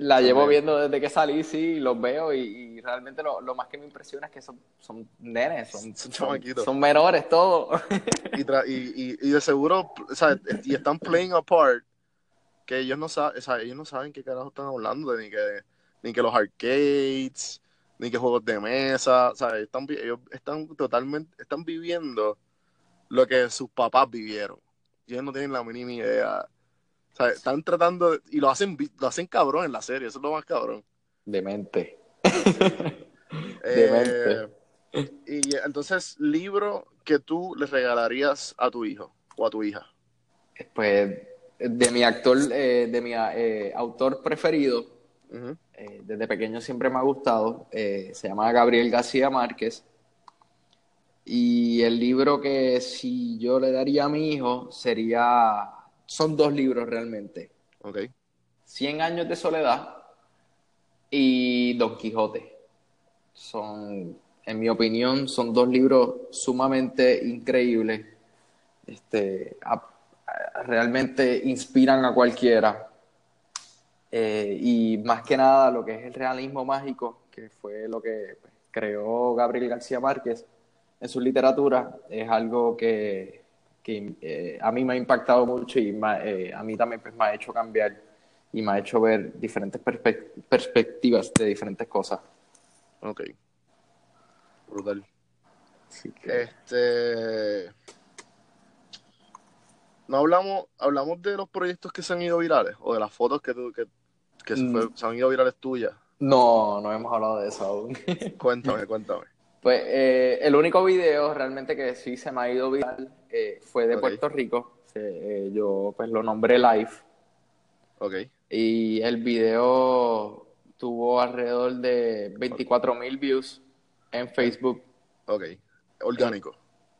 La llevo viendo desde que salí, sí, los veo y realmente lo más que me impresiona es que son nenes, son chamaquitos. Son menores, todo. Y de seguro, o sea, y están playing apart, que ellos no saben, o sea, ellos no saben qué carajo están hablando, ni que los arcades, ni que juegos de mesa, o sea, ellos están totalmente, están viviendo lo que sus papás vivieron. Ellos no tienen la mínima idea. O sea, están tratando, y lo hacen cabrón en la serie, eso es lo más cabrón. Demente. Demente. Y entonces, libro que tú le regalarías a tu hijo o a tu hija. Pues, de mi autor preferido, desde pequeño siempre me ha gustado, se llama Gabriel García Márquez. Y el libro que si yo le daría a mi hijo sería... Son 2 libros realmente. Okay. 100 años de soledad y Don Quijote. Son, en mi opinión, son 2 libros sumamente increíbles. Realmente inspiran a cualquiera. Y más que nada lo que es el realismo mágico, que fue lo que creó Gabriel García Márquez en su literatura, es algo que a mí me ha impactado mucho y a mí también pues, me ha hecho cambiar y me ha hecho ver diferentes perspectivas de diferentes cosas. Ok. Brutal. Así que... ¿No hablamos de los proyectos que se han ido virales? ¿O de las fotos que se han ido virales tuyas? No hemos hablado de eso aún. Cuéntame. Pues el único video realmente que sí se me ha ido viral fue de Puerto Rico. Yo pues lo nombré Live. Ok. Y el video tuvo alrededor de 24,000 views en Facebook. Ok. Orgánico.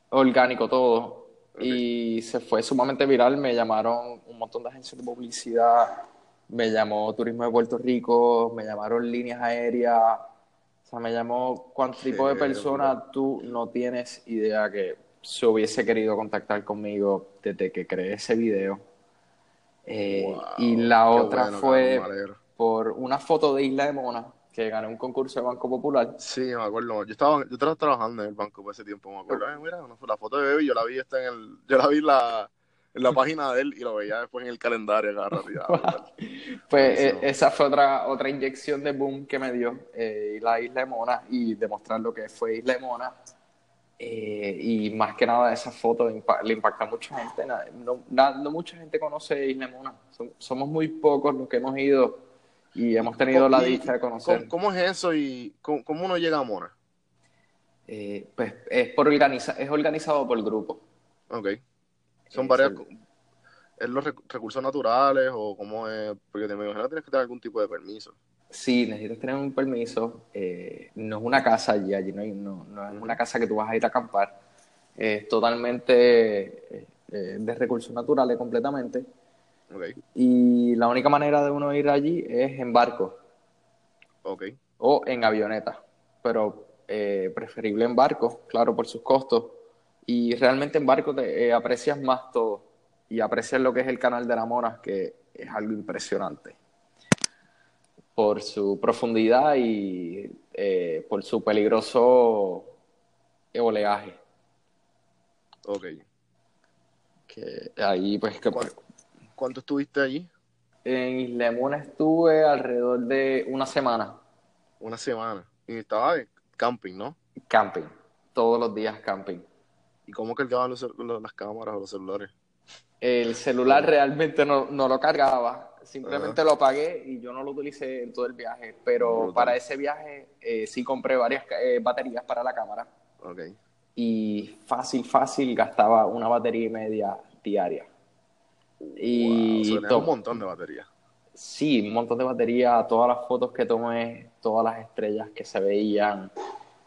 Orgánico todo. Okay. Y se fue sumamente viral. Me llamaron un montón de agencias de publicidad. Me llamó Turismo de Puerto Rico. Me llamaron Líneas Aéreas. O sea, me llamó cuánto tipo de persona tú no tienes idea que se hubiese querido contactar conmigo desde que creé ese video. Wow, y la otra fue por una foto de Isla de Mona que gané un concurso de Banco Popular. Sí, me acuerdo. Yo estaba trabajando en el banco por ese tiempo, me acuerdo. Mira, la foto de Baby, yo la vi en la página de él y lo veía después en el calendario. Pues esa fue otra inyección de boom que me dio la Isla de Mona y demostrar lo que fue Isla de Mona. Y más que nada esa foto le impacta a mucha gente. No mucha gente conoce Isla de Mona. Somos muy pocos los que hemos ido y hemos tenido la dicha de conocer. ¿Cómo es eso y cómo uno llega a Mona? Pues es organizado por grupo. Ok. Son varias, ¿es los recursos naturales o cómo es? Porque te me imagino que tienes que tener algún tipo de permiso. Sí, necesitas tener un permiso. No es una casa allí no es una casa que tú vas a ir a acampar. Es totalmente de recursos naturales completamente. Okay. Y la única manera de uno ir allí es en barco. Okay. O en avioneta, pero preferible en barco, claro, por sus costos. Y realmente en barco te aprecias más todo y aprecias lo que es el Canal de la Mona, que es algo impresionante por su profundidad y por su peligroso oleaje. Ok. Que ahí pues que... ¿Cuánto estuviste allí? En Isla de Mona estuve alrededor de una semana. Una semana. Y estaba en camping, ¿no? Camping. Todos los días camping. ¿Y cómo cargaban las cámaras o los celulares? El celular realmente no lo cargaba. Simplemente lo apagué y yo no lo utilicé en todo el viaje. Pero para ese viaje sí compré varias baterías para la cámara. Ok. Y fácil gastaba una batería y media diaria. Y wow, un montón de batería. Sí, un montón de batería. Todas las fotos que tomé, todas las estrellas que se veían,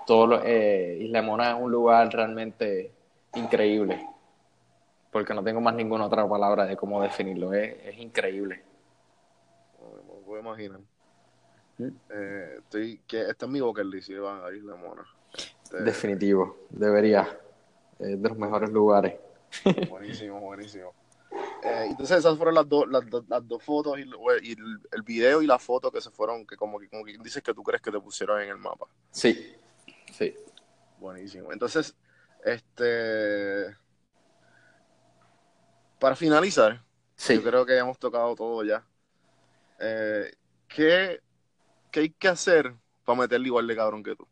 todo, Isla de Mona es un lugar realmente increíble, porque no tengo más ninguna otra palabra de cómo definirlo. Es increíble. Me puedo imaginar. Está en mi bucket list, van a Isla de Mona. Definitivo, debería. Es de los mejores lugares. Buenísimo. Entonces esas fueron las dos fotos y el video y la foto que se fueron, que como que dices que tú crees que te pusieron en el mapa. Sí. Buenísimo. Entonces, para finalizar, yo creo que hemos tocado todo ya. ¿Qué hay que hacer para meterle igual de cabrón que tú?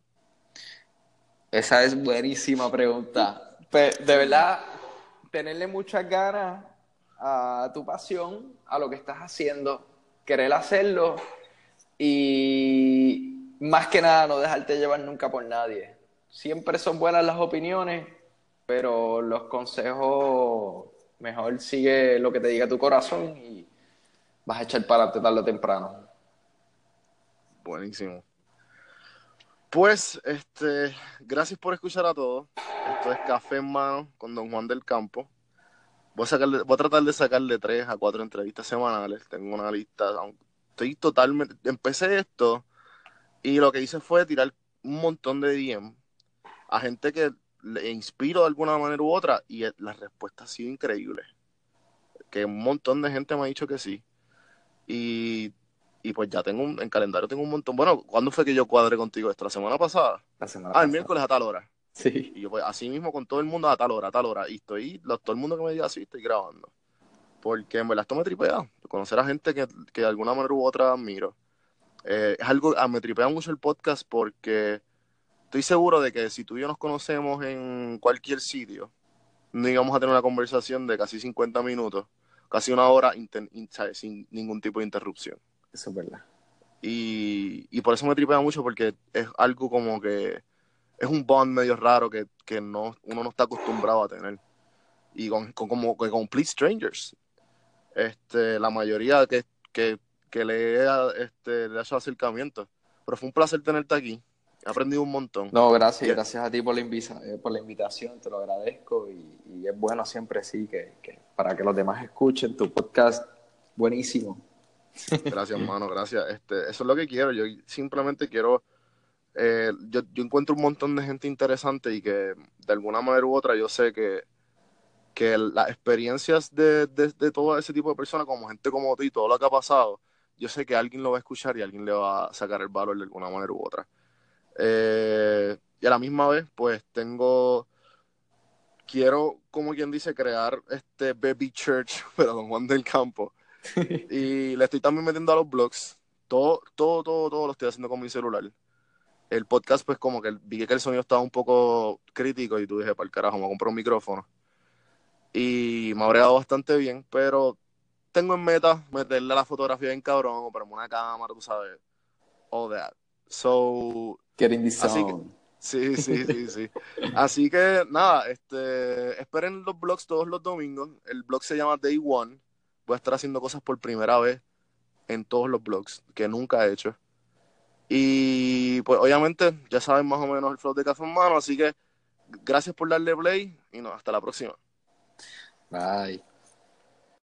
Esa es buenísima pregunta. De verdad, tenerle muchas ganas a tu pasión, a lo que estás haciendo, querer hacerlo y más que nada no dejarte llevar nunca por nadie. Siempre son buenas las opiniones, pero los consejos, mejor sigue lo que te diga tu corazón y vas a echar para adelante tarde o temprano. Buenísimo. Pues, gracias por escuchar a todos. Esto es Café en Mano con Don Juan del Campo. Voy a tratar de sacarle 3 a 4 entrevistas semanales. Tengo una lista. Estoy totalmente... Empecé esto y lo que hice fue tirar un montón de DM a gente que le inspiro de alguna manera u otra y la respuesta ha sido increíble. Que un montón de gente me ha dicho que sí. Y pues ya tengo en calendario tengo un montón. Bueno, ¿cuándo fue que yo cuadré contigo esto? ¿La semana pasada? El miércoles a tal hora. Sí. Y yo pues así mismo con todo el mundo a tal hora. Y todo el mundo que me diga así, estoy grabando. Porque en verdad esto me tripea. Conocer a gente que de alguna manera u otra admiro. Es algo, me tripea mucho el podcast porque estoy seguro de que si tú y yo nos conocemos en cualquier sitio, no íbamos a tener una conversación de casi 50 minutos, casi una hora sin ningún tipo de interrupción. Eso es verdad. Y por eso me tripea mucho porque es algo como que... Es un bond medio raro que no, uno no está acostumbrado a tener. Y con complete strangers. La mayoría que le ha hecho acercamiento. Pero fue un placer tenerte aquí. He aprendido un montón. No, gracias. Yeah. Gracias a ti por la invitación. Te lo agradezco. Y es bueno siempre, sí, que para que los demás escuchen tu podcast. Buenísimo. Gracias, hermano. Gracias. Eso es lo que quiero. Yo simplemente quiero... yo encuentro un montón de gente interesante y que de alguna manera u otra yo sé que las experiencias de todo ese tipo de personas, como gente como tú y todo lo que ha pasado, yo sé que alguien lo va a escuchar y alguien le va a sacar el valor de alguna manera u otra. Y a la misma vez, pues quiero, como quien dice, crear este Baby Church, pero Don Juan del Campo. Y le estoy también metiendo a los blogs. Todo lo estoy haciendo con mi celular. El podcast, pues como que vi que el sonido estaba un poco crítico y tú dije, para el carajo, me voy a comprar un micrófono. Y me ha bregado bastante bien, pero tengo en meta meterle a la fotografía bien cabrón o ponerme una cámara, tú sabes, all that. So... Getting this sound. Sí. Así que, nada, esperen los blogs todos los domingos. El blog se llama Day One. voy a estar haciendo cosas por primera vez en todos los blogs, que nunca he hecho. Y pues obviamente ya saben más o menos el flow de Café en Mano, así que gracias por darle play y no, hasta la próxima. Bye.